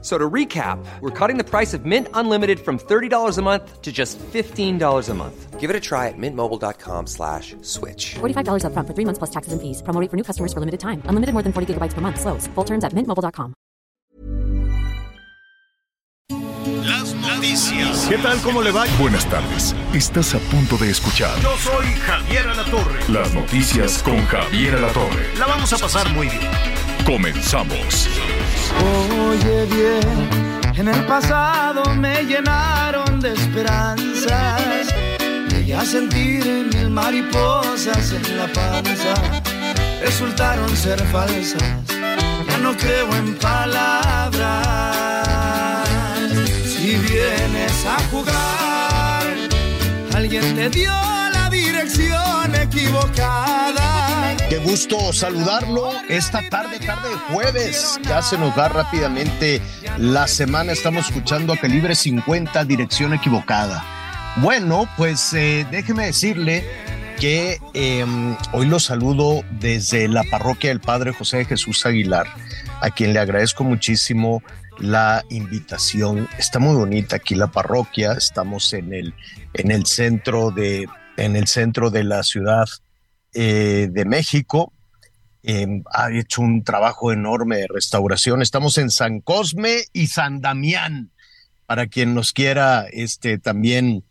So to recap, we're cutting the price of Mint Unlimited from $30 a month to just $15 a month. Give it a try at mintmobile.com/switch. $45 up front for 3 months plus taxes and fees. Promo rate for new customers for limited time. Unlimited more than 40 gigabytes per month. Slows full terms at mintmobile.com. Las noticias. ¿Qué tal? ¿Cómo le va? Buenas tardes. Estás a punto de escuchar. Yo soy Javier Alatorre. Las noticias con Javier Alatorre. La vamos a pasar muy bien. Comenzamos. Oye bien, en el pasado me llenaron de esperanzas. Llegué a sentir mil mariposas en la panza. Resultaron ser falsas, ya no creo en palabras. Si vienes a jugar, alguien te dio la dirección equivocada. Qué gusto saludarlo esta tarde de jueves. Ya se nos va rápidamente la semana. Estamos escuchando a Calibre 50, dirección equivocada. Bueno, pues déjeme decirle que hoy lo saludo desde la parroquia del Padre José de Jesús Aguilar, a quien le agradezco muchísimo la invitación. Está muy bonita aquí la parroquia. Estamos en el centro de la Ciudad de México. Ha hecho un trabajo enorme de restauración. Estamos en San Cosme y San Damián. Para quien nos quiera también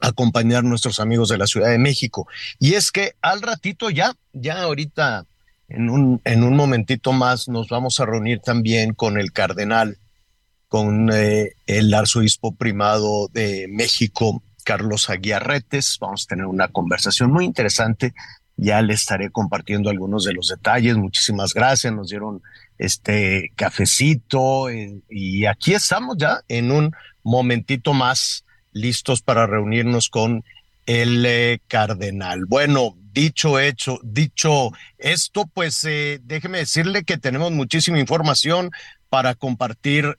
acompañar, nuestros amigos de la Ciudad de México. Y es que al ratito ya ahorita, en un momentito más, nos vamos a reunir también con el cardenal, con el arzobispo primado de México, Carlos Aguiarretes. Vamos a tener una conversación muy interesante. Ya le estaré compartiendo algunos de los detalles. Muchísimas gracias. Nos dieron este cafecito y aquí estamos ya en un momentito más listos para reunirnos con el cardenal. Bueno, dicho esto, pues déjeme decirle que tenemos muchísima información para compartir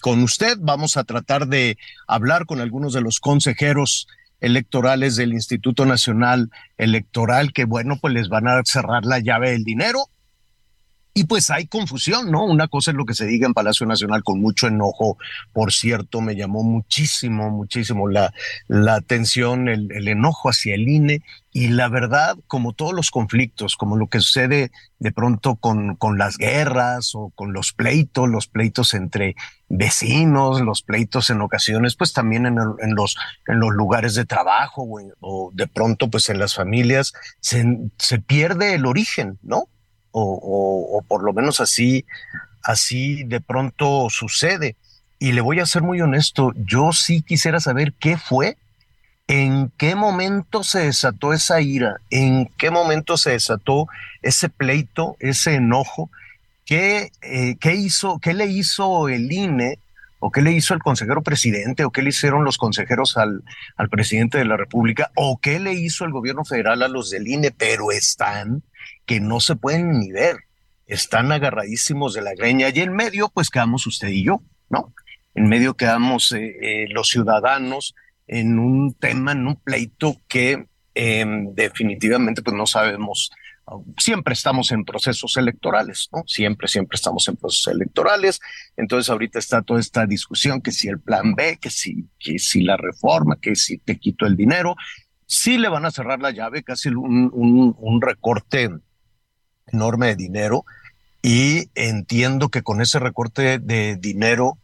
con usted. Vamos a tratar de hablar con algunos de los consejeros electorales del Instituto Nacional Electoral, que bueno, pues les van a cerrar la llave del dinero. Y pues hay confusión, ¿no? Una cosa es lo que se diga en Palacio Nacional con mucho enojo. Por cierto, me llamó muchísimo la atención, el enojo hacia el INE. Y la verdad, como todos los conflictos, como lo que sucede de pronto con las guerras o con los pleitos entre vecinos, los pleitos en ocasiones, pues también en los lugares de trabajo o de pronto pues en las familias, se pierde el origen, ¿no? O por lo menos así de pronto sucede. Y le voy a ser muy honesto, yo sí quisiera saber qué fue, en qué momento se desató esa ira, en qué momento se desató ese pleito, ese enojo, qué le hizo el INE, o qué le hizo el consejero presidente, o qué le hicieron los consejeros al presidente de la República, o qué le hizo el gobierno federal a los del INE, pero están que no se pueden ni ver, están agarradísimos de la greña, y en medio pues quedamos usted y yo, ¿no? En medio quedamos los ciudadanos en un tema, en un pleito que definitivamente pues no sabemos. Siempre estamos en procesos electorales, ¿no? Siempre estamos en procesos electorales. Entonces ahorita está toda esta discusión, que si el plan B, que si la reforma, que si te quito el dinero. Sí le van a cerrar la llave, casi un recorte enorme de dinero, y entiendo que con ese recorte de dinero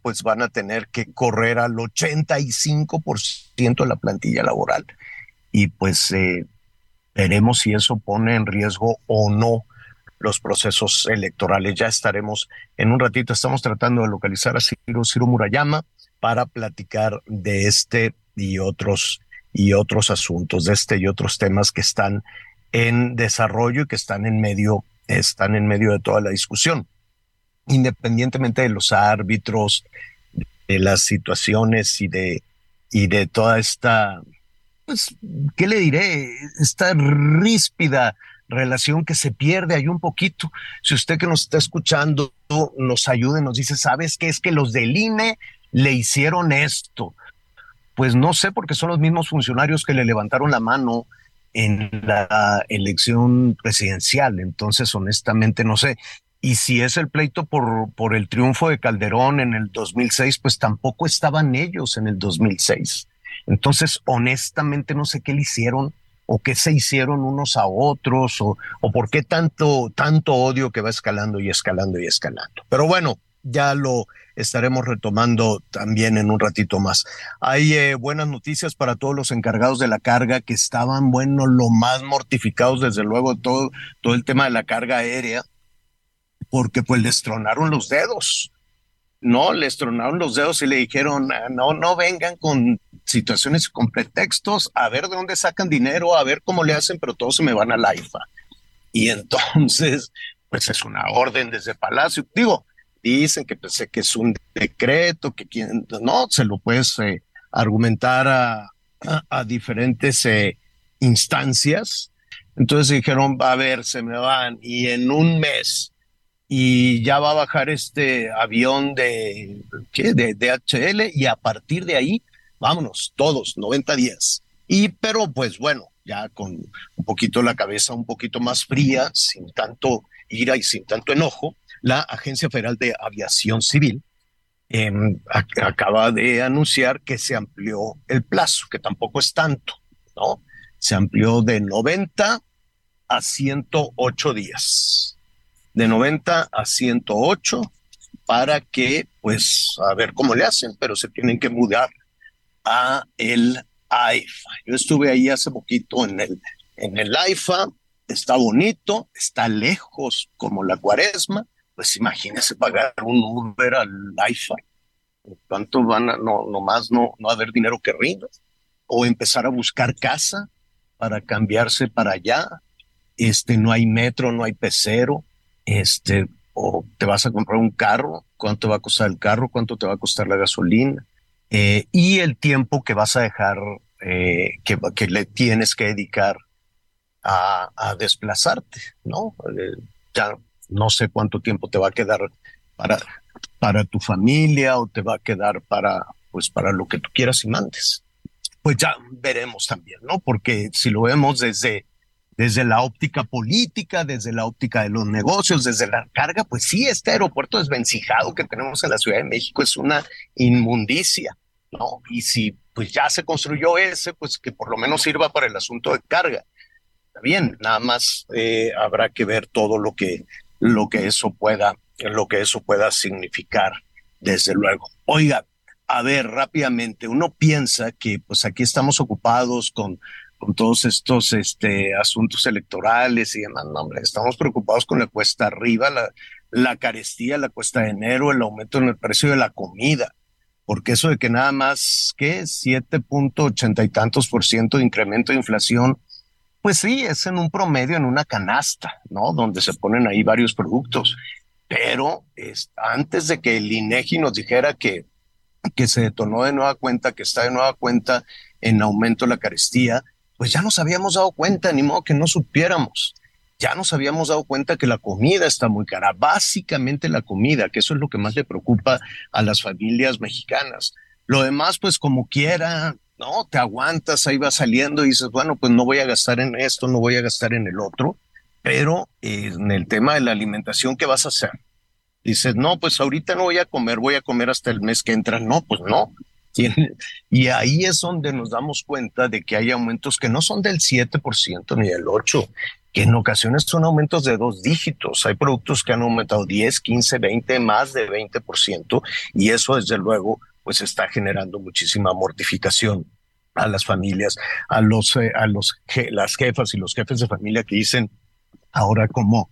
pues van a tener que correr al 85% de la plantilla laboral, y pues veremos si eso pone en riesgo o no los procesos electorales. Ya estaremos en un ratito, estamos tratando de localizar a Ciro Murayama para platicar de este y otros asuntos, de este y otros temas que están en desarrollo y que están en medio de toda la discusión. Independientemente de los árbitros, de las situaciones y de toda esta, pues, ¿qué le diré? Esta ríspida relación que se pierde ahí un poquito. Si usted que nos está escuchando nos ayude, nos dice, ¿sabes qué? Es que los del INE le hicieron esto. Pues no sé, porque son los mismos funcionarios que le levantaron la mano en la elección presidencial. Entonces, honestamente, no sé. Y si es el pleito por el triunfo de Calderón en el 2006, pues tampoco estaban ellos en el 2006. Entonces, honestamente, no sé qué le hicieron o qué se hicieron unos a otros o por qué tanto odio que va escalando y escalando y escalando. Pero bueno, ya lo estaremos retomando también en un ratito más. Hay buenas noticias para todos los encargados de la carga que estaban, bueno, lo más mortificados, desde luego, todo el tema de la carga aérea, porque pues les tronaron los dedos, ¿no? Les tronaron los dedos y le dijeron, no vengan con situaciones y con pretextos, a ver de dónde sacan dinero, a ver cómo le hacen, pero todos se me van a la AIFA. Y entonces, pues es una orden desde Palacio. Digo, dicen que pensé que es un decreto, que no, se lo puedes argumentar a diferentes instancias. Entonces dijeron, a ver, se me van, y en un mes, y ya va a bajar este avión de DHL, y a partir de ahí, vámonos, todos, 90 días. Pero pues bueno, ya con un poquito la cabeza un poquito más fría, sin tanto ira y sin tanto enojo, la Agencia Federal de Aviación Civil acaba de anunciar que se amplió el plazo, que tampoco es tanto, ¿no? Se amplió de 90 a 108 días. De 90 a 108 para que, pues, a ver cómo le hacen, pero se tienen que mudar a el AIFA. Yo estuve ahí hace poquito en el AIFA, está bonito, está lejos como la cuaresma. Pues imagínese pagar un Uber al AIFA. ¿Cuánto van a no haber dinero que rinda? O empezar a buscar casa para cambiarse para allá. No hay metro, no hay pesero. O te vas a comprar un carro. ¿Cuánto va a costar el carro? ¿Cuánto te va a costar la gasolina? Y el tiempo que vas a dejar, que le tienes que dedicar a desplazarte, ¿no? Ya no sé cuánto tiempo te va a quedar para tu familia o te va a quedar para lo que tú quieras y mandes. Pues ya veremos también, ¿no? Porque si lo vemos desde la óptica política, desde la óptica de los negocios, desde la carga, pues sí, este aeropuerto desvencijado que tenemos en la Ciudad de México es una inmundicia, ¿no? Y si pues ya se construyó ese, pues que por lo menos sirva para el asunto de carga. Está bien, nada más habrá que ver todo lo que eso pueda significar, desde luego. Oiga, a ver, rápidamente, uno piensa que pues aquí estamos ocupados con todos estos asuntos electorales y demás. No, hombre, estamos preocupados con la cuesta arriba, la carestía, la cuesta de enero, el aumento en el precio de la comida, porque eso de que nada más que 7.80 y tantos por ciento de incremento de inflación, pues sí, es en un promedio, en una canasta, ¿no? Donde se ponen ahí varios productos. Pero antes de que el Inegi nos dijera que se detonó de nueva cuenta, que está de nueva cuenta en aumento la carestía, pues ya nos habíamos dado cuenta, ni modo que no supiéramos. Ya nos habíamos dado cuenta que la comida está muy cara, básicamente la comida, que eso es lo que más le preocupa a las familias mexicanas. Lo demás, pues como quiera, no, te aguantas, ahí vas saliendo y dices, bueno, pues no voy a gastar en esto, no voy a gastar en el otro, pero en el tema de la alimentación, ¿qué vas a hacer? Dices, no, pues ahorita no voy a comer hasta el mes que entra. No, pues no. Y ahí es donde nos damos cuenta de que hay aumentos que no son del 7% ni del 8%, que en ocasiones son aumentos de dos dígitos. Hay productos que han aumentado 10, 15, 20, más de 20%, y eso desde luego pues está generando muchísima mortificación a las familias, a las jefas y los jefes de familia que dicen, ahora cómo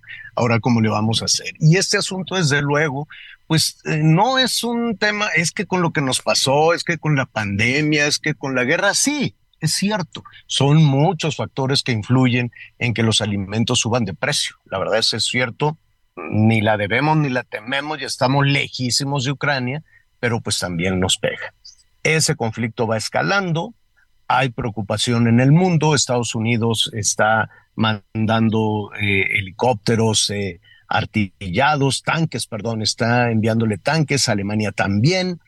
le vamos a hacer. Y este asunto desde luego, pues no es un tema, es que con lo que nos pasó, es que con la pandemia, es que con la guerra, sí, es cierto. Son muchos factores que influyen en que los alimentos suban de precio. La verdad es cierto, ni la debemos ni la tememos, ya estamos lejísimos de Ucrania, pero pues también nos pega. Ese conflicto va escalando, Hay preocupación en el mundo. Estados Unidos está mandando helicópteros artillados, tanques, perdón, está enviándole tanques. Alemania también.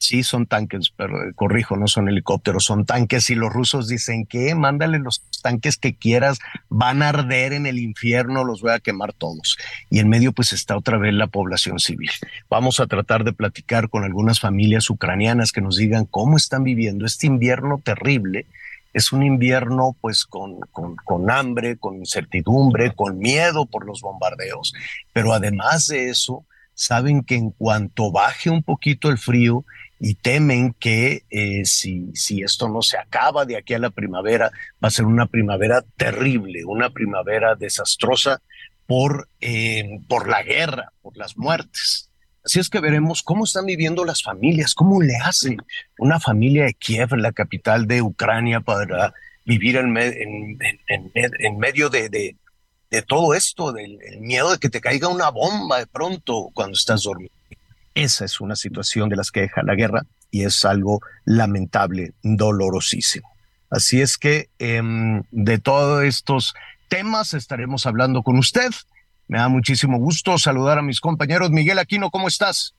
Sí, son tanques, pero corrijo, no son helicópteros, son tanques. Y los rusos dicen que mándale los tanques que quieras, van a arder en el infierno, los voy a quemar todos. Y en medio pues está otra vez la población civil. Vamos a tratar de platicar con algunas familias ucranianas que nos digan cómo están viviendo este invierno terrible. Es un invierno pues con hambre, con incertidumbre, con miedo por los bombardeos. Pero además de eso, saben que en cuanto baje un poquito el frío, y temen que si esto no se acaba de aquí a la primavera, va a ser una primavera terrible, una primavera desastrosa por la guerra, por las muertes. Así es que veremos cómo están viviendo las familias, cómo le hacen una familia de Kiev, la capital de Ucrania, para vivir en medio de todo esto, del miedo de que te caiga una bomba de pronto cuando estás dormido. Esa es una situación de las que deja la guerra y es algo lamentable, dolorosísimo. Así es que de todos estos temas estaremos hablando con usted. Me da muchísimo gusto saludar a mis compañeros. Miguel Aquino, ¿cómo estás?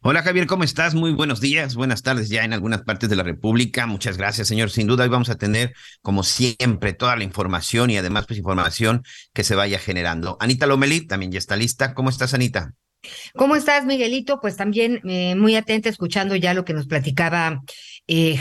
Hola Javier, ¿cómo estás? Muy buenos días, buenas tardes ya en algunas partes de la República. Muchas gracias, señor. Sin duda hoy vamos a tener, como siempre, toda la información y además pues información que se vaya generando. Anita Lomeli también ya está lista. ¿Cómo estás, Anita? ¿Cómo estás, Miguelito? Pues también muy atenta, escuchando ya lo que nos platicaba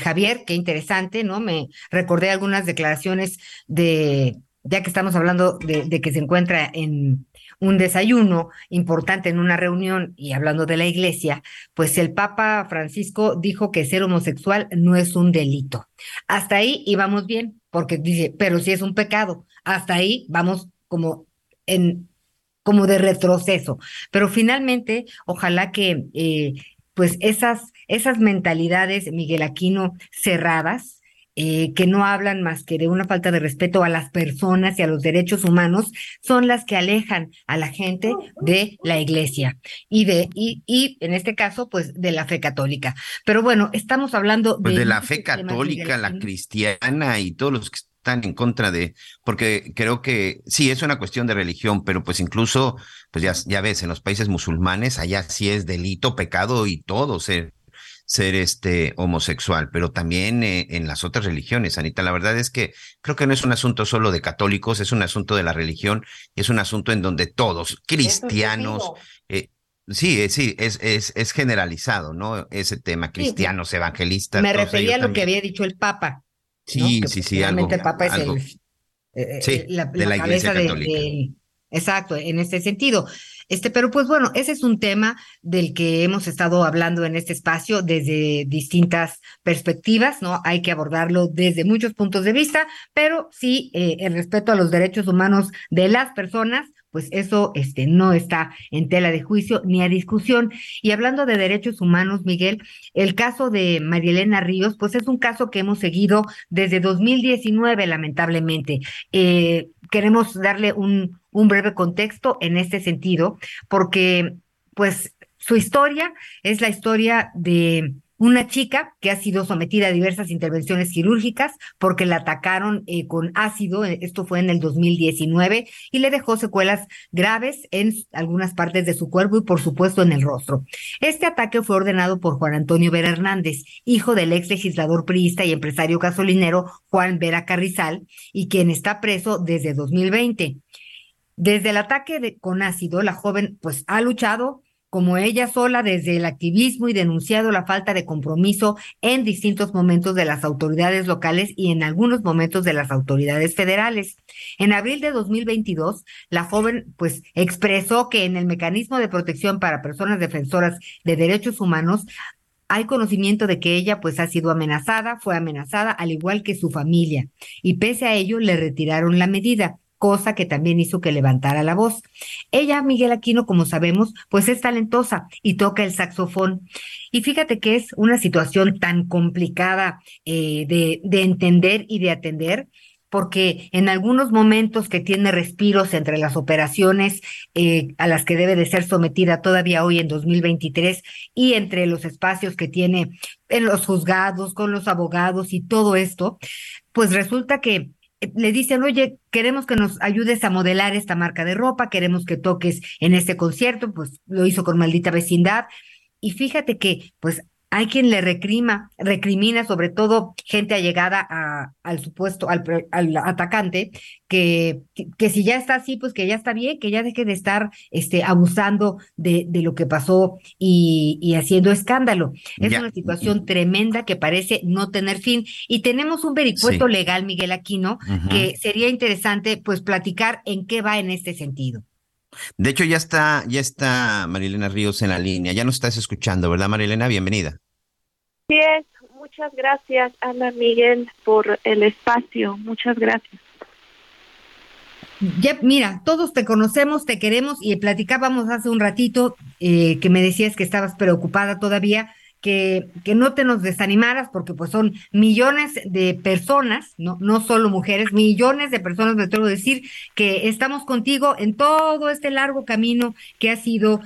Javier. Qué interesante, ¿no? Me recordé algunas declaraciones de, ya que estamos hablando de que se encuentra en un desayuno importante, en una reunión, y hablando de la iglesia, pues el Papa Francisco dijo que ser homosexual no es un delito. Hasta ahí íbamos bien, porque dice, pero sí es un pecado. Hasta ahí vamos como de retroceso, pero finalmente ojalá que pues esas mentalidades, Miguel Aquino, cerradas, que no hablan más que de una falta de respeto a las personas y a los derechos humanos, son las que alejan a la gente de la iglesia y en este caso pues de la fe católica. Pero bueno, estamos hablando pues de la fe católica, la cristiana y todos los que están en contra de, porque creo que sí es una cuestión de religión, pero pues incluso, pues ya ves, en los países musulmanes, allá sí es delito, pecado y todo ser homosexual, pero también en las otras religiones, Anita. La verdad es que creo que no es un asunto solo de católicos, es un asunto de la religión, es un asunto en donde todos, cristianos, sí, es generalizado, ¿no? Ese tema, cristianos, sí, evangelistas. Me refería a lo que había dicho el Papa. Sí, ¿no? sí, algo. El Papa es algo, la cabeza de la Iglesia Católica. Exacto, en este sentido. Pero pues bueno, ese es un tema del que hemos estado hablando en este espacio desde distintas perspectivas, ¿no? Hay que abordarlo desde muchos puntos de vista, pero sí, el respeto a los derechos humanos de las personas, pues eso no está en tela de juicio ni a discusión. Y hablando de derechos humanos, Miguel, el caso de María Elena Ríos, pues es un caso que hemos seguido desde 2019, lamentablemente. Queremos darle un breve contexto en este sentido, porque pues su historia es la historia de una chica que ha sido sometida a diversas intervenciones quirúrgicas porque la atacaron con ácido. Esto fue en el 2019 y le dejó secuelas graves en algunas partes de su cuerpo y por supuesto en el rostro. Este ataque fue ordenado por Juan Antonio Vera Hernández, hijo del ex legislador priista y empresario gasolinero Juan Vera Carrizal, y quien está preso desde 2020. Desde el ataque con ácido, la joven pues ha luchado como ella sola desde el activismo y denunciado la falta de compromiso en distintos momentos de las autoridades locales y en algunos momentos de las autoridades federales. En abril de 2022, la joven pues expresó que en el mecanismo de protección para personas defensoras de derechos humanos hay conocimiento de que ella pues ha sido amenazada, fue amenazada al igual que su familia, y pese a ello le retiraron la medida, cosa que también hizo que levantara la voz. Ella, Miguel Aquino, como sabemos, pues es talentosa y toca el saxofón. Y fíjate que es una situación tan complicada de entender y de atender, porque en algunos momentos que tiene respiros entre las operaciones a las que debe de ser sometida todavía hoy en 2023 y entre los espacios que tiene en los juzgados, con los abogados y todo esto, pues resulta que le dicen, oye, queremos que nos ayudes a modelar esta marca de ropa, queremos que toques en este concierto, pues lo hizo con Maldita Vecindad. Y fíjate que pues hay quien le recrimina, sobre todo gente allegada al supuesto, al atacante, que si ya está así, pues que ya está bien, que ya deje de estar abusando de lo que pasó y haciendo escándalo. Es una situación tremenda que parece no tener fin. Y tenemos un vericueto legal, Miguel Aquino, que sería interesante pues platicar en qué va en este sentido. De hecho, ya está María Elena Ríos en la línea. Ya nos estás escuchando, ¿verdad, María Elena? Bienvenida. Bien, muchas gracias, Ana Miguel, por el espacio. Muchas gracias. Ya, mira, todos te conocemos, te queremos y platicábamos hace un ratito que me decías que estabas preocupada todavía, que no te nos desanimaras porque pues son millones de personas, no solo mujeres, millones de personas, me atrevo a decir, que estamos contigo en todo este largo camino que ha sido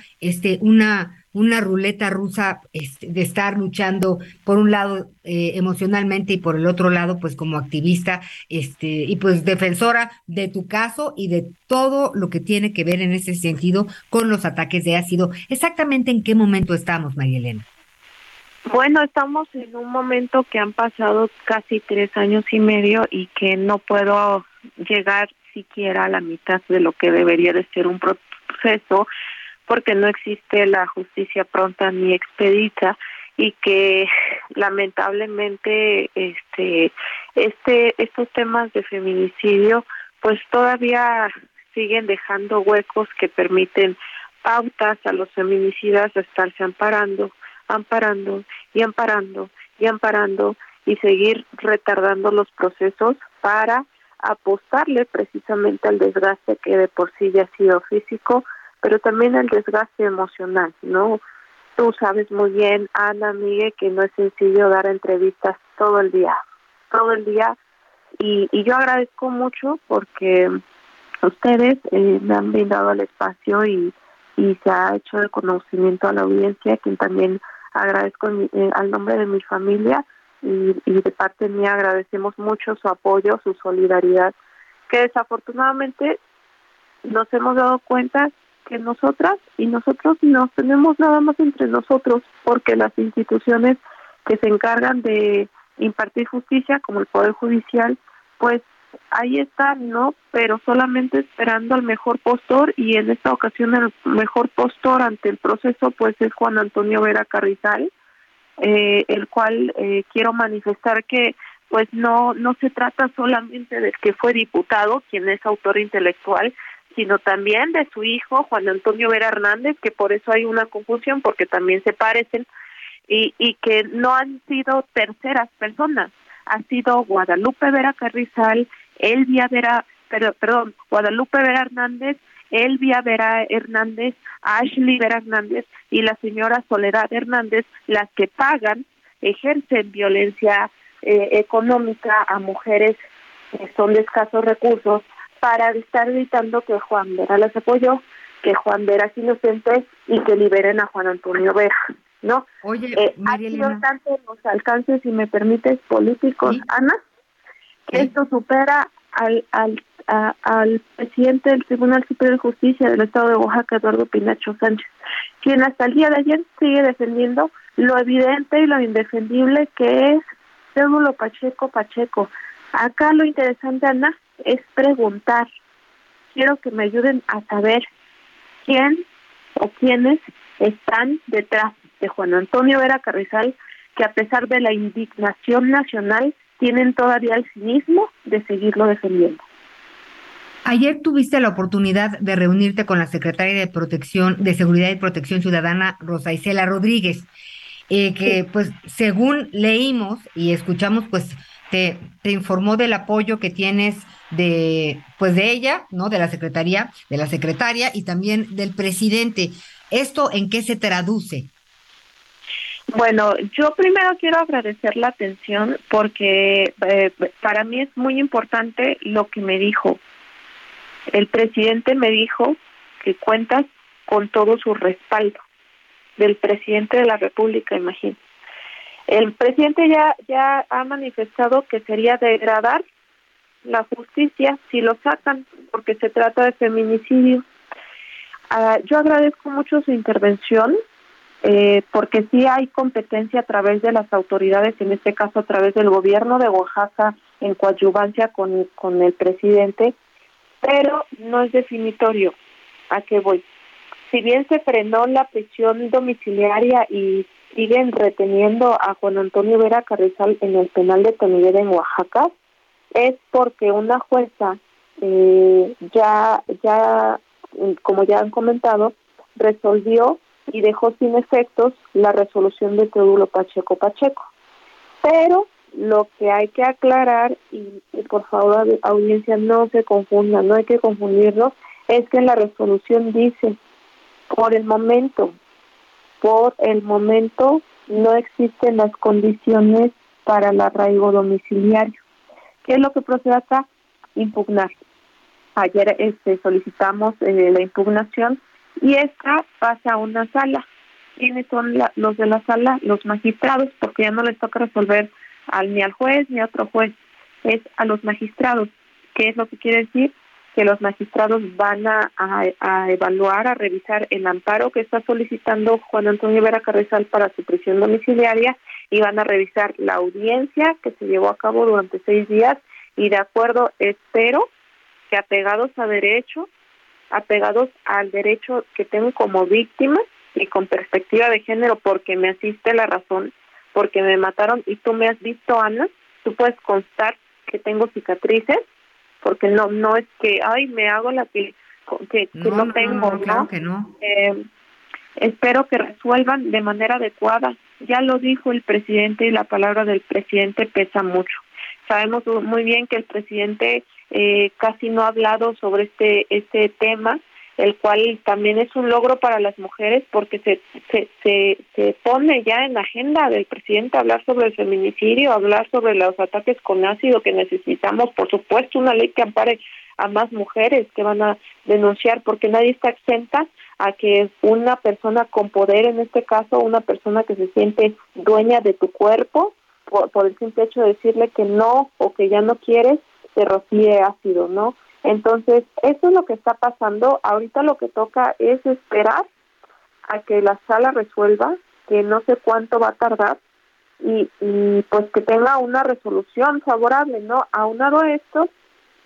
una ruleta rusa de estar luchando por un lado emocionalmente y por el otro lado pues como activista y pues defensora de tu caso y de todo lo que tiene que ver en ese sentido con los ataques de ácido. ¿Exactamente en qué momento estamos, María Elena? Bueno, estamos en un momento que han pasado casi 3 años y medio y que no puedo llegar siquiera a la mitad de lo que debería de ser un proceso porque no existe la justicia pronta ni expedita y que lamentablemente estos temas de feminicidio pues todavía siguen dejando huecos que permiten pautas a los feminicidas de estarse amparando y seguir retardando los procesos para apostarle precisamente al desgaste que de por sí ya ha sido físico, pero también al desgaste emocional, ¿no? Tú sabes muy bien, Ana Miguel, que no es sencillo dar entrevistas todo el día, y yo agradezco mucho porque ustedes me han brindado el espacio y se ha hecho el conocimiento a la audiencia, quien también agradezco al nombre de mi familia y de parte mía agradecemos mucho su apoyo, su solidaridad, que desafortunadamente nos hemos dado cuenta que nosotras y nosotros nos tenemos nada más entre nosotros, porque las instituciones que se encargan de impartir justicia, como el Poder Judicial, pues ahí están, ¿no? Pero solamente esperando al mejor postor, y en esta ocasión el mejor postor ante el proceso pues es Juan Antonio Vera Carrizal, el cual quiero manifestar que pues no se trata solamente del que fue diputado, quien es autor intelectual, sino también de su hijo Juan Antonio Vera Hernández, que por eso hay una confusión porque también se parecen, y que no han sido terceras personas. Ha sido Guadalupe Vera Carrizal, Guadalupe Vera Hernández, Elvia Vera Hernández, Ashley Vera Hernández y la señora Soledad Hernández las que ejercen violencia económica a mujeres que son de escasos recursos para estar gritando que Juan Vera las apoyó, que Juan Vera es inocente y que liberen a Juan Antonio Vera. No, oye, María Elena, ha sido tanto los alcances, si me permites, políticos, ¿sí? Ana, que ¿sí? Esto supera al presidente del Tribunal Superior de Justicia del Estado de Oaxaca, Eduardo Pinacho Sánchez, quien hasta el día de ayer sigue defendiendo lo evidente y lo indefendible que es Teodulo Pacheco Pacheco. Acá lo interesante, Ana, es preguntar. Quiero que me ayuden a saber quién o quiénes están detrás de Juan Antonio Vera Carrizal, que a pesar de la indignación nacional, tienen todavía el cinismo de seguirlo defendiendo. Ayer tuviste la oportunidad de reunirte con la secretaria de Seguridad y Protección Ciudadana, Rosa Isela Rodríguez, que pues según leímos y escuchamos, pues te informó del apoyo que tienes de ella, ¿no? De la secretaria y también del presidente. ¿Esto en qué se traduce? Bueno, yo primero quiero agradecer la atención porque para mí es muy importante lo que me dijo. El presidente me dijo que cuentas con todo su respaldo, del presidente de la República, imagino. El presidente ya ha manifestado que sería degradar la justicia si lo sacan, porque se trata de feminicidio. Yo agradezco mucho su intervención, porque sí hay competencia a través de las autoridades, en este caso a través del gobierno de Oaxaca, en coadyuvancia con el presidente, pero no es definitorio. ¿A qué voy? Si bien se frenó la prisión domiciliaria y siguen reteniendo a Juan Antonio Vera Carrizal en el penal de Tonilera en Oaxaca, es porque una jueza, ya como ya han comentado, resolvió y dejó sin efectos la resolución de Teodulo Pacheco Pacheco. Pero lo que hay que aclarar, y por favor, audiencia, no se confunda, no hay que confundirnos, es que la resolución dice, por el momento no existen las condiciones para el arraigo domiciliario. ¿Qué es lo que procede acá? Impugnar. Ayer solicitamos la impugnación y esta pasa a una sala. ¿Quiénes son los de la sala? Los magistrados, porque ya no les toca resolver ni al juez ni a otro juez, es a los magistrados. ¿Qué es lo que quiere decir? Que los magistrados van a evaluar, a revisar el amparo que está solicitando Juan Antonio Vera Carrizal para su prisión domiciliaria y van a revisar la audiencia que se llevó a cabo durante 6 días y de acuerdo, espero, que apegados al derecho que tengo como víctima y con perspectiva de género, porque me asiste la razón, porque me mataron y tú me has visto, Ana, tú puedes constar que tengo cicatrices, porque no es que me hago la que no tengo, ¿no? Claro que no. Espero que resuelvan de manera adecuada. Ya lo dijo el presidente y la palabra del presidente pesa mucho. Sabemos muy bien que el presidente casi no ha hablado sobre este tema, el cual también es un logro para las mujeres porque se pone ya en la agenda del presidente hablar sobre el feminicidio, hablar sobre los ataques con ácido, que necesitamos, por supuesto, una ley que ampare a más mujeres que van a denunciar, porque nadie está exenta a que una persona con poder, en este caso una persona que se siente dueña de tu cuerpo, por el simple hecho de decirle que no o que ya no quieres, te rocíe ácido, ¿no? Entonces, eso es lo que está pasando. Ahorita lo que toca es esperar a que la sala resuelva, que no sé cuánto va a tardar, y pues que tenga una resolución favorable, ¿no? Aunado a esto,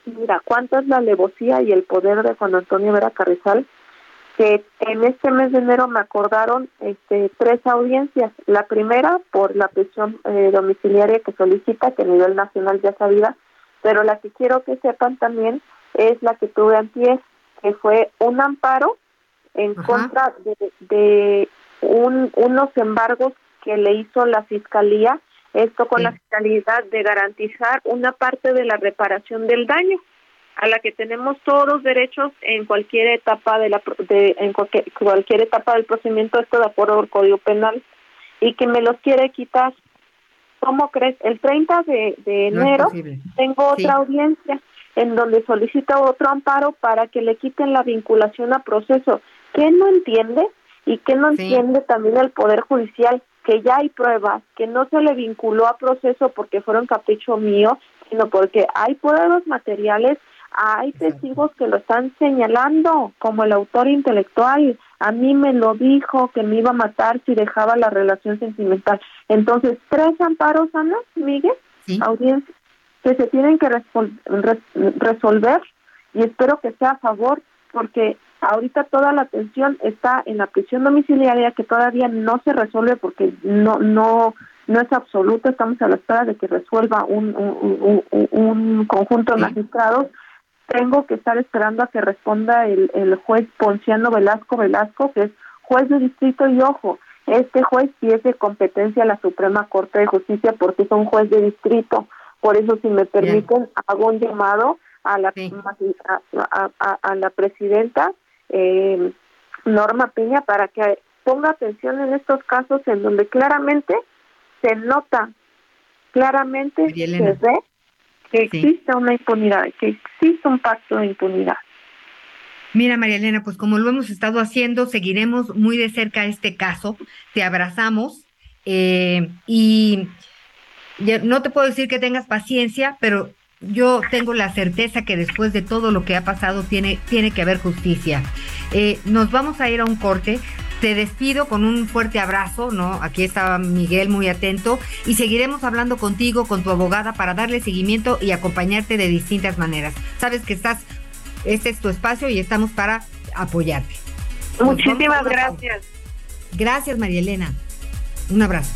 mira, cuánto es la alevosía y el poder de Juan Antonio Vera Carrizal, que en este mes de enero me acordaron 3 audiencias. La primera por la prisión domiciliaria que solicita, que a nivel nacional ya sabía, pero la que quiero que sepan también es la que tuve antier, que fue un amparo en contra de unos embargos que le hizo la Fiscalía, esto con la finalidad de garantizar una parte de la reparación del daño, a la que tenemos todos los derechos en cualquier etapa cualquier etapa del procedimiento, esto de acuerdo al Código Penal, y que me los quiere quitar. ¿Cómo crees? El 30 de enero tengo otra audiencia en donde solicita otro amparo para que le quiten la vinculación a proceso. ¿Qué no entiende? Y ¿qué no entiende también el Poder Judicial? Que ya hay pruebas, que no se le vinculó a proceso porque fueron capricho mío, sino porque hay pruebas materiales, hay testigos que lo están señalando como el autor intelectual. A mí me lo dijo que me iba a matar si dejaba la relación sentimental. Entonces, 3 amparos, Ana, Miguel, audiencia, que se tienen que resolver, y espero que sea a favor, porque ahorita toda la atención está en la prisión domiciliaria, que todavía no se resuelve porque no es absoluto. Estamos a la espera de que resuelva un conjunto de magistrados. Tengo que estar esperando a que responda el juez Ponciano Velasco, que es juez de distrito, y ojo, este juez sí es de competencia a la Suprema Corte de Justicia porque es un juez de distrito. Por eso, si me permiten, hago un llamado a la a la presidenta Norma Piña para que ponga atención en estos casos en donde claramente se nota, claramente se ve que existe una impunidad, que existe un pacto de impunidad. Mira, María Elena, pues como lo hemos estado haciendo, seguiremos muy de cerca este caso. Te abrazamos y no te puedo decir que tengas paciencia, pero yo tengo la certeza que después de todo lo que ha pasado tiene que haber justicia. Nos vamos a ir a un corte. Te despido con un fuerte abrazo, ¿no? Aquí estaba Miguel muy atento y seguiremos hablando contigo, con tu abogada, para darle seguimiento y acompañarte de distintas maneras. Sabes que este es tu espacio y estamos para apoyarte. Muchísimas gracias. Gracias, María Elena. Un abrazo.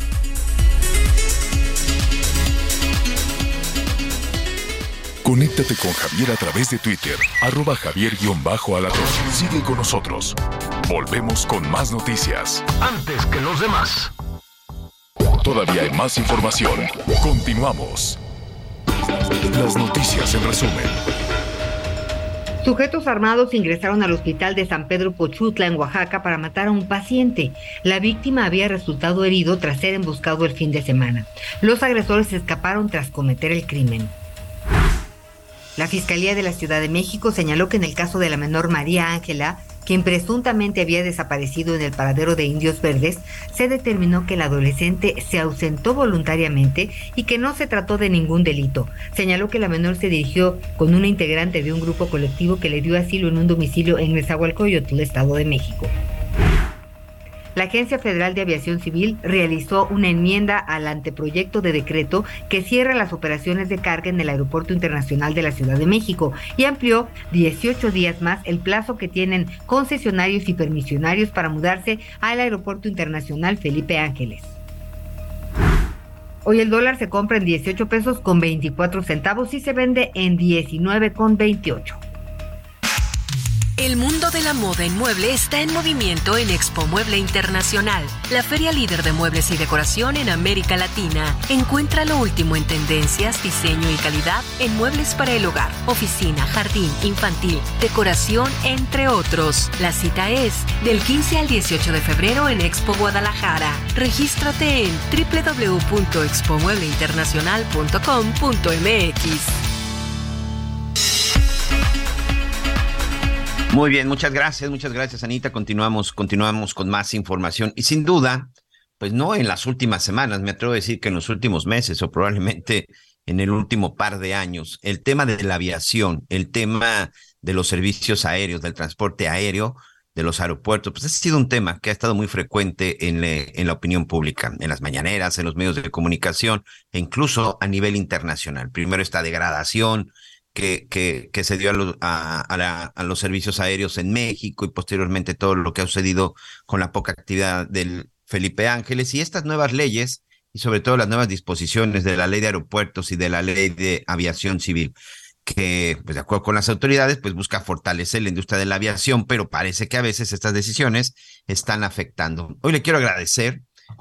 Conéctate con Javier a través de Twitter, @Javier_Alatorre. Sigue con nosotros. Volvemos con más noticias. Antes que los demás. Todavía hay más información. Continuamos. Las noticias en resumen. Sujetos armados ingresaron al hospital de San Pedro Pochutla, en Oaxaca, para matar a un paciente. La víctima había resultado herido tras ser emboscado el fin de semana. Los agresores escaparon tras cometer el crimen. La Fiscalía de la Ciudad de México señaló que en el caso de la menor María Ángela, quien presuntamente había desaparecido en el paradero de Indios Verdes, se determinó que la adolescente se ausentó voluntariamente y que no se trató de ningún delito. Señaló que la menor se dirigió con una integrante de un grupo colectivo que le dio asilo en un domicilio en Nezahualcóyotl, Estado de México. La Agencia Federal de Aviación Civil realizó una enmienda al anteproyecto de decreto que cierra las operaciones de carga en el Aeropuerto Internacional de la Ciudad de México y amplió 18 días más el plazo que tienen concesionarios y permisionarios para mudarse al Aeropuerto Internacional Felipe Ángeles. Hoy el dólar se compra en $18.24 y se vende en $19.28. El mundo de la moda en mueble está en movimiento en Expo Mueble Internacional, la feria líder de muebles y decoración en América Latina. Encuentra lo último en tendencias, diseño y calidad en muebles para el hogar, oficina, jardín, infantil, decoración, entre otros. La cita es del 15 al 18 de febrero en Expo Guadalajara. Regístrate en www.expomuebleinternacional.com.mx. Muy bien, muchas gracias, Anita. Continuamos con más información y sin duda, pues no en las últimas semanas, me atrevo a decir que en los últimos meses o probablemente en el último par de años, el tema de la aviación, el tema de los servicios aéreos, del transporte aéreo, de los aeropuertos, pues ha sido un tema que ha estado muy frecuente en la opinión pública, en las mañaneras, en los medios de comunicación e incluso a nivel internacional. Primero esta degradación que se dio a los servicios aéreos en México y posteriormente todo lo que ha sucedido con la poca actividad del Felipe Ángeles y estas nuevas leyes y sobre todo las nuevas disposiciones de la Ley de Aeropuertos y de la Ley de Aviación Civil que, pues de acuerdo con las autoridades, pues busca fortalecer la industria de la aviación, pero parece que a veces estas decisiones están afectando. Hoy le quiero agradecer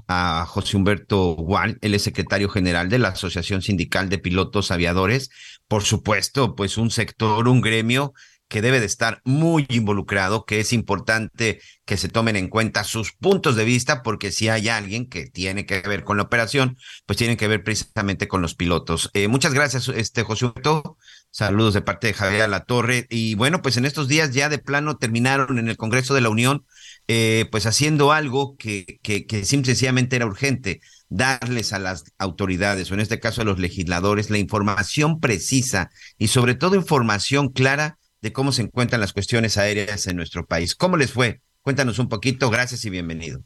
a José Humberto Gual, el secretario general de la Asociación Sindical de Pilotos Aviadores. Por supuesto, pues un sector, un gremio que debe de estar muy involucrado, que es importante que se tomen en cuenta sus puntos de vista, porque si hay alguien que tiene que ver con la operación, pues tiene que ver precisamente con los pilotos. Muchas gracias, José Humberto. Saludos de parte de Javier Alatorre. Y bueno, pues en estos días ya de plano terminaron en el Congreso de la Unión pues haciendo algo que sencillamente era urgente, darles a las autoridades, o en este caso a los legisladores, la información precisa y sobre todo información clara de cómo se encuentran las cuestiones aéreas en nuestro país. ¿Cómo les fue? Cuéntanos un poquito, gracias y bienvenido.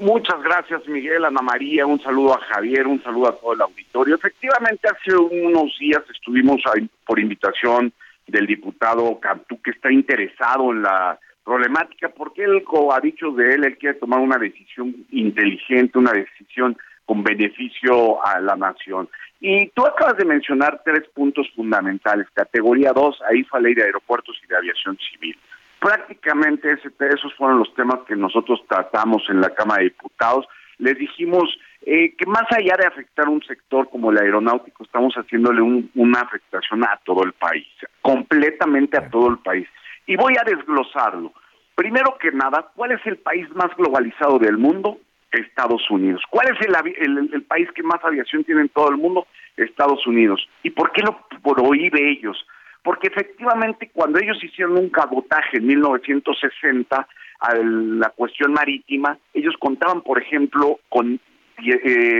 Muchas gracias, Miguel, Ana María, un saludo a Javier, un saludo a todo el auditorio. Efectivamente, hace unos días estuvimos ahí por invitación del diputado Cantú, que está interesado en la problemática, porque él, como ha dicho de él, quiere tomar una decisión inteligente, una decisión con beneficio a la nación. Y tú acabas de mencionar tres puntos fundamentales. Categoría 2, AIFA, Ley de Aeropuertos y de Aviación Civil. Prácticamente esos fueron los temas que nosotros tratamos en la Cámara de Diputados. Les dijimos que más allá de afectar un sector como el aeronáutico, estamos haciéndole una afectación a todo el país, completamente a todo el país. Y voy a desglosarlo. Primero que nada, ¿cuál es el país más globalizado del mundo? Estados Unidos. ¿Cuál es el país que más aviación tiene en todo el mundo? Estados Unidos. ¿Y por qué lo prohíbe ellos? Porque efectivamente cuando ellos hicieron un cabotaje en 1960 a la cuestión marítima, ellos contaban, por ejemplo, con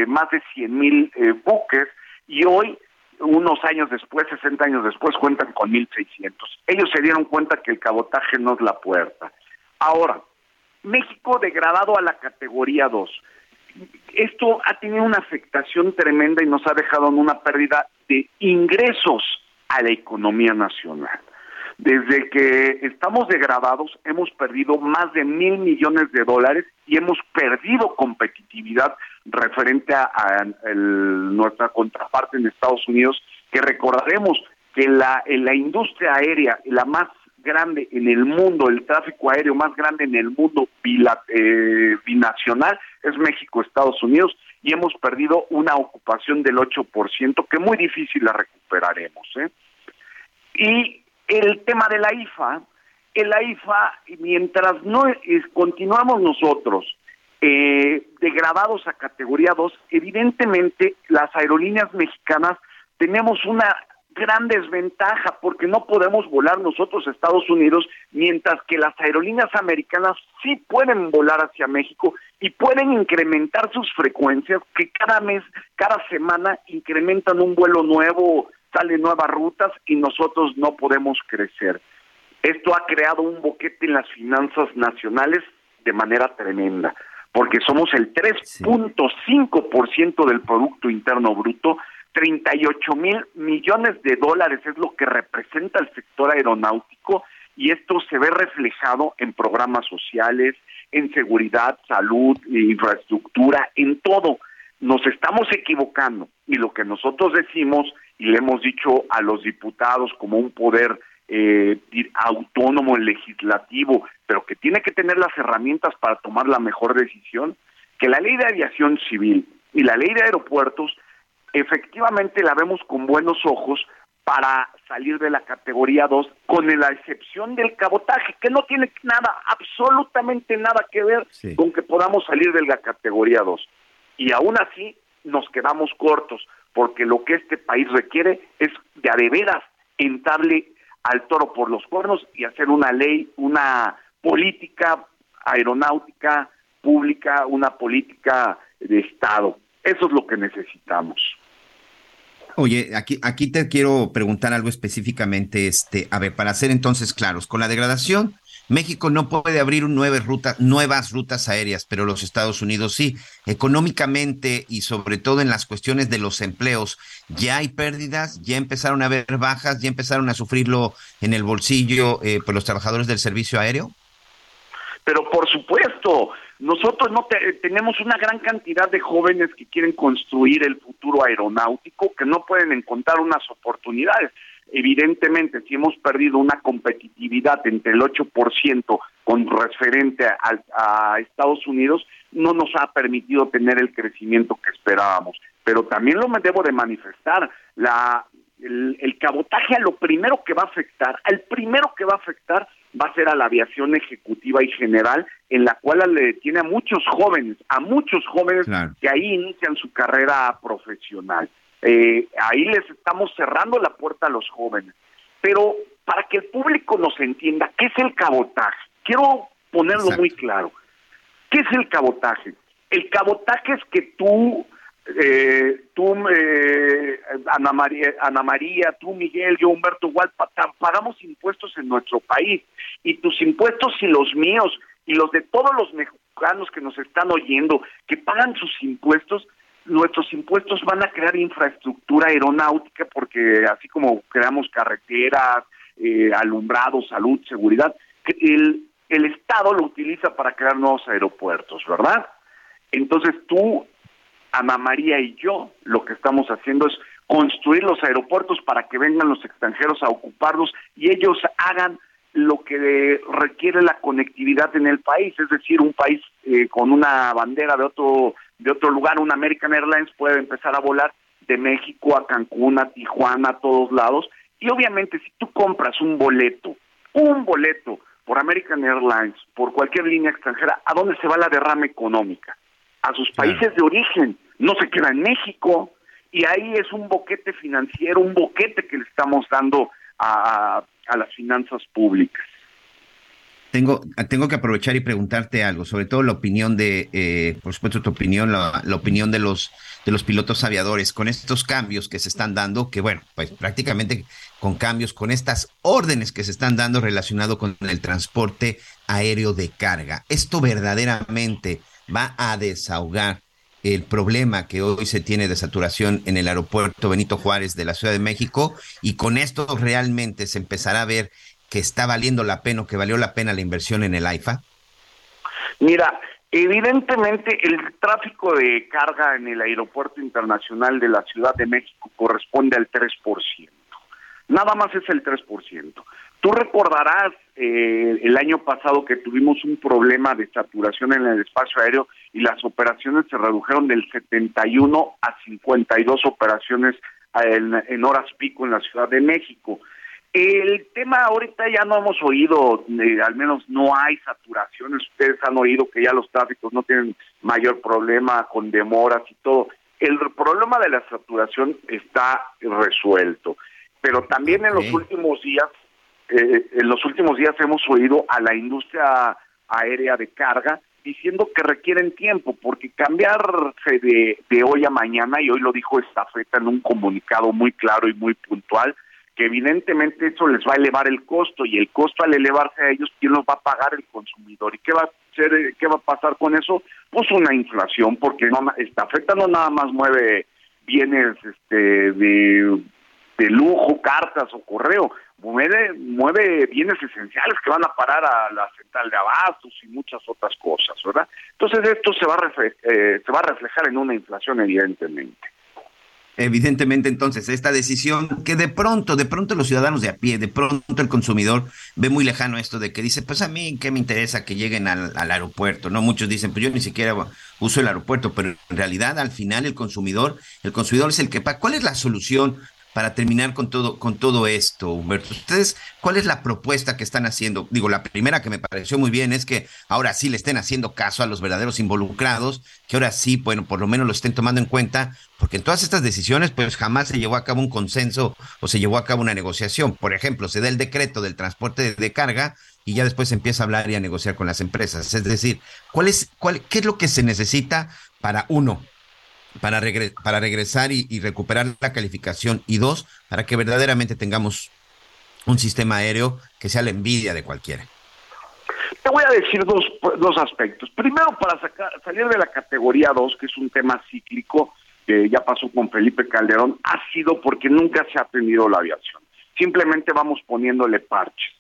más de 100,000 buques, y hoy, unos años después, 60 años después, cuentan con 1,600. Ellos se dieron cuenta que el cabotaje no es la puerta. Ahora, México degradado a la categoría 2. Esto ha tenido una afectación tremenda y nos ha dejado en una pérdida de ingresos a la economía nacional. Desde que estamos degradados, hemos perdido más de $1,000 millones y hemos perdido competitividad referente a nuestra contraparte en Estados Unidos, que recordaremos que la industria aérea, la más grande en el mundo, el tráfico aéreo más grande en el mundo binacional, es México-Estados Unidos, y hemos perdido una ocupación del 8%, que muy difícil la recuperaremos, ¿eh? Y el tema de la AIFA, mientras no continuamos nosotros degradados a categoría 2, evidentemente las aerolíneas mexicanas tenemos una gran desventaja, porque no podemos volar nosotros a Estados Unidos, mientras que las aerolíneas americanas sí pueden volar hacia México y pueden incrementar sus frecuencias, que cada mes, cada semana incrementan un vuelo nuevo, salen nuevas rutas y nosotros no podemos crecer. Esto ha creado un boquete en las finanzas nacionales de manera tremenda, porque somos el 3.5% del Producto Interno Bruto, 38,000 millones de dólares es lo que representa el sector aeronáutico, y esto se ve reflejado en programas sociales, en seguridad, salud, infraestructura, en todo. Nos estamos equivocando, y lo que nosotros decimos, y le hemos dicho a los diputados como un poder autónomo, legislativo, pero que tiene que tener las herramientas para tomar la mejor decisión, que la Ley de Aviación Civil y la Ley de Aeropuertos efectivamente la vemos con buenos ojos para salir de la categoría 2, con la excepción del cabotaje, que no tiene nada, absolutamente nada que ver con que podamos salir de la categoría 2. Y aún así nos quedamos cortos, porque lo que este país requiere es de a de veras entrarle al toro por los cuernos y hacer una ley, una política aeronáutica pública, una política de Estado. Eso es lo que necesitamos. Oye, aquí te quiero preguntar algo específicamente, a ver, para ser entonces claros, con la degradación, México no puede abrir nuevas rutas aéreas, pero los Estados Unidos sí. Económicamente y sobre todo en las cuestiones de los empleos, ya hay pérdidas, ya empezaron a haber bajas, ya empezaron a sufrirlo en el bolsillo por los trabajadores del servicio aéreo. Pero por supuesto, nosotros no tenemos una gran cantidad de jóvenes que quieren construir el futuro aeronáutico, que no pueden encontrar unas oportunidades. Evidentemente, si hemos perdido una competitividad entre el 8% con referente a Estados Unidos, no nos ha permitido tener el crecimiento que esperábamos. Pero también lo debo de manifestar, el cabotaje al primero que va a afectar va a ser a la aviación ejecutiva y general, en la cual le tiene a muchos jóvenes claro, que ahí inician su carrera profesional. Ahí les estamos cerrando la puerta a los jóvenes. Pero para que el público nos entienda, ¿qué es el cabotaje? Quiero ponerlo muy claro. ¿Qué es el cabotaje? El cabotaje es que tú, Ana María, tú, Miguel, yo, Humberto, Walpa, pagamos impuestos en nuestro país. Y tus impuestos y los míos y los de todos los mexicanos que nos están oyendo, que pagan sus impuestos, nuestros impuestos van a crear infraestructura aeronáutica, porque así como creamos carreteras, alumbrado, salud, seguridad, el Estado lo utiliza para crear nuevos aeropuertos, ¿verdad? Entonces tú, Ana María y yo, lo que estamos haciendo es construir los aeropuertos para que vengan los extranjeros a ocuparlos y ellos hagan lo que requiere la conectividad en el país, es decir, un país con una bandera de otro lugar, un American Airlines puede empezar a volar de México a Cancún, a Tijuana, a todos lados, y obviamente si tú compras un boleto por American Airlines, por cualquier línea extranjera, ¿a dónde se va la derrama económica? A sus países de origen, no se queda en México, y ahí es un boquete financiero, un boquete que le estamos dando a las finanzas públicas. Tengo que aprovechar y preguntarte algo, sobre todo la opinión de, por supuesto tu opinión, la opinión de los pilotos aviadores con estos cambios que se están dando, que bueno, pues prácticamente con cambios, con estas órdenes que se están dando relacionado con el transporte aéreo de carga. ¿Esto verdaderamente va a desahogar el problema que hoy se tiene de saturación en el aeropuerto Benito Juárez de la Ciudad de México? Y con esto realmente se empezará a ver que está valiendo la pena o que valió la pena la inversión en el AIFA? Mira, evidentemente el tráfico de carga en el Aeropuerto Internacional de la Ciudad de México corresponde al 3%. Nada más es el 3%. Tú recordarás el año pasado que tuvimos un problema de saturación en el espacio aéreo y las operaciones se redujeron del 71 a 52 operaciones en horas pico en la Ciudad de México. El tema ahorita ya no hemos oído, al menos no hay saturaciones. Ustedes han oído que ya los tráficos no tienen mayor problema con demoras y todo. El problema de la saturación está resuelto. Pero también en los últimos días hemos oído a la industria aérea de carga diciendo que requieren tiempo, porque cambiarse de hoy a mañana, y hoy lo dijo Estafeta en un comunicado muy claro y muy puntual, que evidentemente eso les va a elevar el costo, y el costo al elevarse a ellos, ¿quién los va a pagar? El consumidor. ¿Y qué va a pasar con eso? Pues una inflación, porque no, Estafeta no nada más mueve bienes de lujo, cartas o correo, mueve bienes esenciales que van a parar a la central de abastos y muchas otras cosas, ¿verdad? Entonces esto se va a reflejar en una inflación, evidentemente. Evidentemente, entonces, esta decisión que de pronto los ciudadanos de a pie, de pronto el consumidor ve muy lejano esto de que dice, pues a mí qué me interesa que lleguen al aeropuerto, ¿no? Muchos dicen, pues yo ni siquiera uso el aeropuerto, pero en realidad al final el consumidor es el que paga. ¿Cuál es la solución para terminar con todo esto, Humberto? ¿Ustedes cuál es la propuesta que están haciendo? Digo, la primera que me pareció muy bien es que ahora sí le estén haciendo caso a los verdaderos involucrados, que ahora sí, bueno, por lo menos lo estén tomando en cuenta, porque en todas estas decisiones, pues jamás se llevó a cabo un consenso o se llevó a cabo una negociación. Por ejemplo, se da el decreto del transporte de carga y ya después se empieza a hablar y a negociar con las empresas. Es decir, ¿qué es lo que se necesita para uno? Para regresar y recuperar la calificación, y dos, para que verdaderamente tengamos un sistema aéreo que sea la envidia de cualquiera. Te voy a decir dos aspectos. Primero, para salir de la categoría 2, que es un tema cíclico, que ya pasó con Felipe Calderón, ha sido porque nunca se ha atendido la aviación. Simplemente vamos poniéndole parches.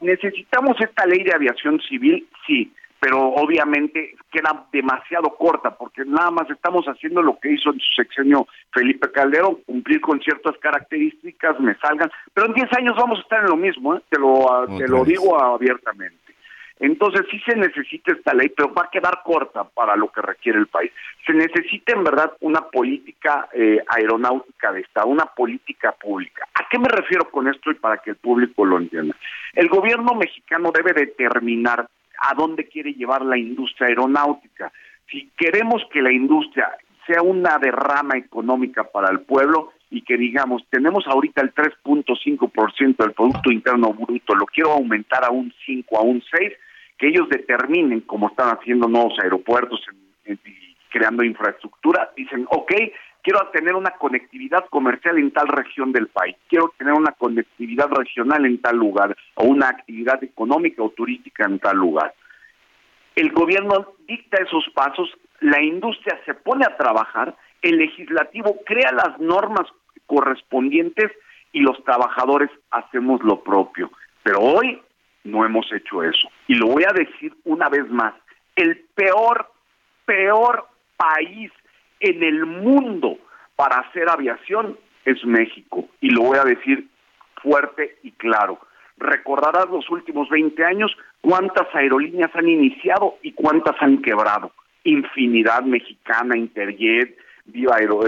¿Necesitamos esta ley de aviación civil? Sí. Pero obviamente queda demasiado corta, porque nada más estamos haciendo lo que hizo en su sexenio Felipe Calderón, cumplir con ciertas características, me salgan, pero en 10 años vamos a estar en lo mismo, ¿eh? Te lo digo abiertamente. Entonces sí se necesita esta ley, pero va a quedar corta para lo que requiere el país. Se necesita en verdad una política aeronáutica de Estado, una política pública. ¿A qué me refiero con esto y para que el público lo entienda? El gobierno mexicano debe determinar a dónde quiere llevar la industria aeronáutica. Si queremos que la industria sea una derrama económica para el pueblo y que digamos, tenemos ahorita el 3.5% del Producto Interno Bruto, lo quiero aumentar a un 5, a un 6, que ellos determinen, como están haciendo nuevos aeropuertos y creando infraestructura, dicen, okay, quiero tener una conectividad comercial en tal región del país, quiero tener una conectividad regional en tal lugar, o una actividad económica o turística en tal lugar. El gobierno dicta esos pasos, la industria se pone a trabajar, el legislativo crea las normas correspondientes y los trabajadores hacemos lo propio. Pero hoy no hemos hecho eso. Y lo voy a decir una vez más, el peor país en el mundo para hacer aviación es México, y lo voy a decir fuerte y claro. Recordarás los últimos 20 años cuántas aerolíneas han iniciado y cuántas han quebrado. Infinidad, Mexicana, Interjet, Viva Aero,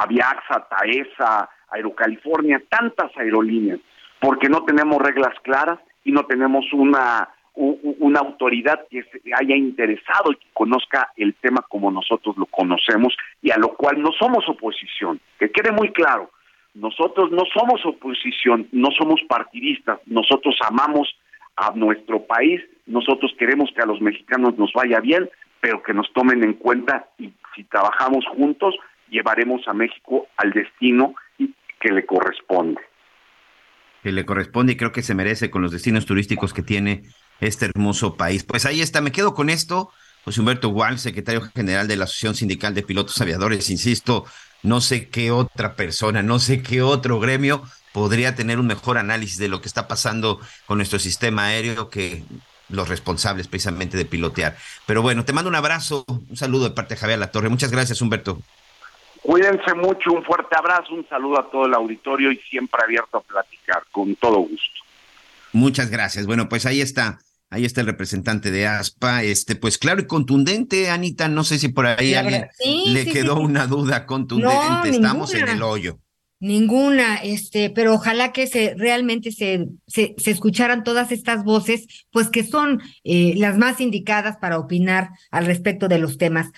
Aviaxa, Taesa, Aerocalifornia, tantas aerolíneas. porque no tenemos reglas claras y no tenemos una autoridad que se haya interesado y que conozca el tema como nosotros lo conocemos, y a lo cual no somos oposición. Que quede muy claro, nosotros no somos oposición, no somos partidistas, nosotros amamos a nuestro país, nosotros queremos que a los mexicanos nos vaya bien, pero que nos tomen en cuenta, y si trabajamos juntos, llevaremos a México al destino que le corresponde. Que le corresponde, y creo que se merece con los destinos turísticos que tiene este hermoso país. Pues ahí está, me quedo con esto. Pues Humberto Wall, secretario general de la Asociación Sindical de Pilotos Aviadores, insisto, no sé qué otra persona, no sé qué otro gremio podría tener un mejor análisis de lo que está pasando con nuestro sistema aéreo que los responsables precisamente de pilotear. Pero bueno, te mando un abrazo, un saludo de parte de Javier Alatorre. Muchas gracias, Humberto. Cuídense mucho, un fuerte abrazo, un saludo a todo el auditorio y siempre abierto a platicar, con todo gusto. Muchas gracias. Bueno, pues ahí está el representante de ASPA, pues claro y contundente, Anita, no sé si por ahí alguien quedó una duda contundente, no, estamos en el hoyo. Ninguna, pero ojalá que realmente se escucharan todas estas voces, pues que son las más indicadas para opinar al respecto de los temas.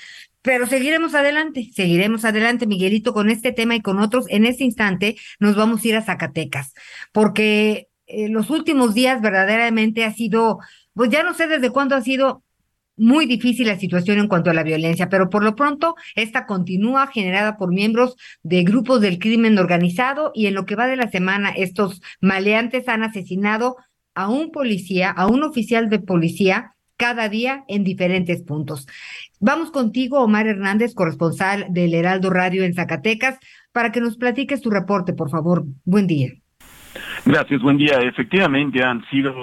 Pero seguiremos adelante, Miguelito, con este tema y con otros. En este instante nos vamos a ir a Zacatecas, porque los últimos días verdaderamente ha sido, pues ya no sé desde cuándo ha sido muy difícil la situación en cuanto a la violencia, pero por lo pronto esta continúa generada por miembros de grupos del crimen organizado, y en lo que va de la semana estos maleantes han asesinado a un policía, a un oficial de policía, cada día en diferentes puntos. Vamos contigo, Omar Hernández, corresponsal del Heraldo Radio en Zacatecas, para que nos platiques tu reporte, por favor. Buen día. Gracias, buen día. Efectivamente, han sido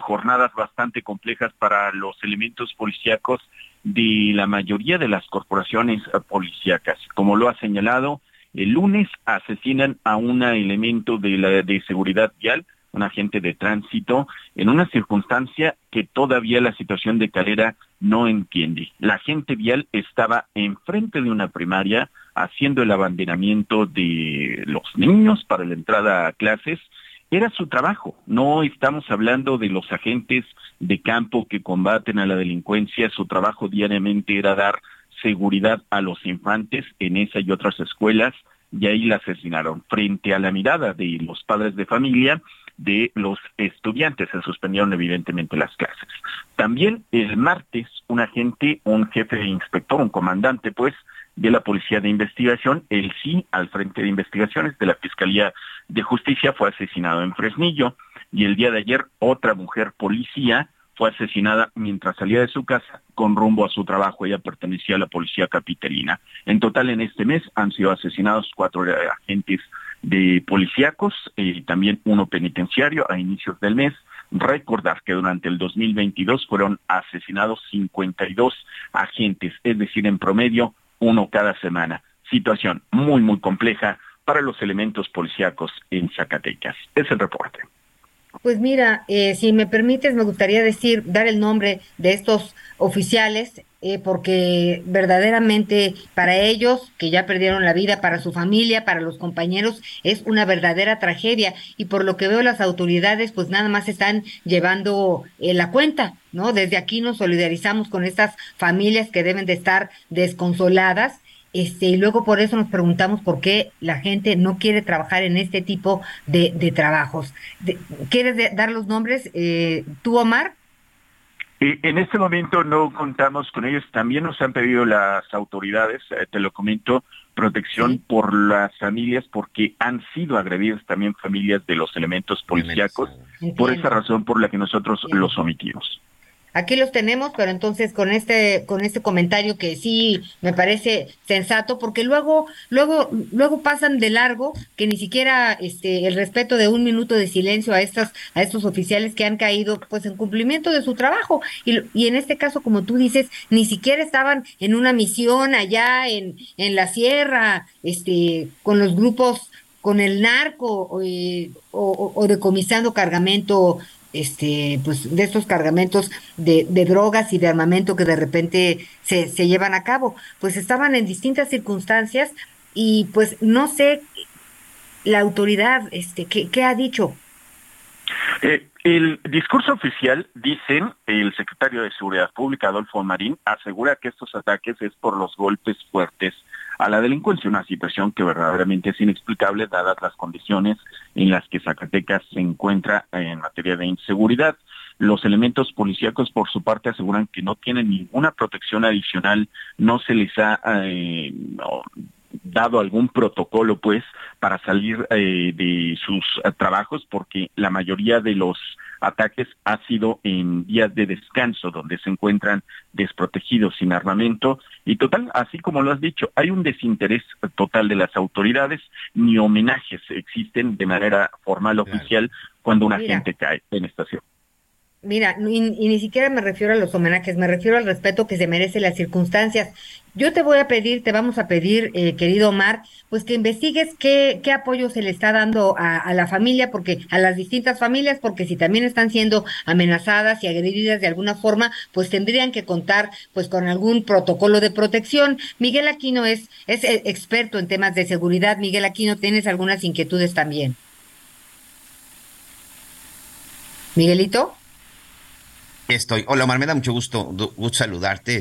jornadas bastante complejas para los elementos policíacos de la mayoría de las corporaciones policíacas. Como lo ha señalado, el lunes asesinan a un elemento de seguridad vial, un agente de tránsito, en una circunstancia que todavía la situación de Calera no entiende. La agente vial estaba enfrente de una primaria haciendo el abanderamiento de los niños para la entrada a clases. Era su trabajo. No estamos hablando de los agentes de campo que combaten a la delincuencia. Su trabajo diariamente era dar seguridad a los infantes en esa y otras escuelas, y ahí la asesinaron frente a la mirada de los padres de familia, de los estudiantes. Se suspendieron evidentemente las clases. También el martes un agente, un jefe de inspector, un comandante pues de la Policía de Investigación, el CI, al Frente de Investigaciones de la Fiscalía de Justicia, fue asesinado en Fresnillo, y el día de ayer otra mujer policía fue asesinada mientras salía de su casa con rumbo a su trabajo. Ella pertenecía a la Policía Capitalina. En total, en este mes han sido asesinados 4 agentes de policíacos, también uno penitenciario a inicios del mes. Recordar que durante el 2022 fueron asesinados 52 agentes, es decir, en promedio uno cada semana. Situación muy, muy compleja para los elementos policíacos en Zacatecas. Es el reporte. Pues mira, si me permites, me gustaría dar el nombre de estos oficiales, porque verdaderamente para ellos, que ya perdieron la vida, para su familia, para los compañeros, es una verdadera tragedia. Y por lo que veo, las autoridades pues nada más están llevando la cuenta, ¿no? Desde aquí nos solidarizamos con estas familias que deben de estar desconsoladas. Y luego por eso nos preguntamos por qué la gente no quiere trabajar en este tipo de trabajos. ¿Quieres dar los nombres tú, Omar? En este momento no contamos con ellos. También nos han pedido las autoridades, te lo comento, protección por las familias, porque han sido agredidas también familias de los elementos policíacos. Entiendo. Por esa razón por la que nosotros los omitimos. Aquí los tenemos, pero entonces con este comentario que sí me parece sensato, porque luego pasan de largo, que ni siquiera el respeto de un minuto de silencio a estos oficiales que han caído pues en cumplimiento de su trabajo, y en este caso, como tú dices, ni siquiera estaban en una misión allá en la sierra, con los grupos, con el narco, o decomisando cargamento, pues de estos cargamentos de drogas y de armamento que de repente se llevan a cabo. Pues estaban en distintas circunstancias, y pues no sé la autoridad qué ha dicho. El discurso oficial, dicen, el secretario de Seguridad Pública, Adolfo Marín, asegura que estos ataques es por los golpes fuertes a la delincuencia, una situación que verdaderamente es inexplicable dadas las condiciones en las que Zacatecas se encuentra en materia de inseguridad. Los elementos policíacos, por su parte, aseguran que no tienen ninguna protección adicional, no se les ha dado algún protocolo, pues, para salir de sus trabajos, porque la mayoría de los ataques ha sido en días de descanso, donde se encuentran desprotegidos, sin armamento, y total, así como lo has dicho, hay un desinterés total de las autoridades, ni homenajes existen de manera formal, oficial, cuando una gente cae en estación. Mira, y ni siquiera me refiero a los homenajes, me refiero al respeto que se merecen las circunstancias. Yo te vamos a pedir, querido Omar, pues que investigues qué apoyo se le está dando a la familia, porque a las distintas familias, porque si también están siendo amenazadas y agredidas de alguna forma, pues tendrían que contar pues con algún protocolo de protección. Miguel Aquino es experto en temas de seguridad. Miguel Aquino, ¿tienes algunas inquietudes también? Miguelito. Estoy. Hola, Omar, me da mucho gusto saludarte.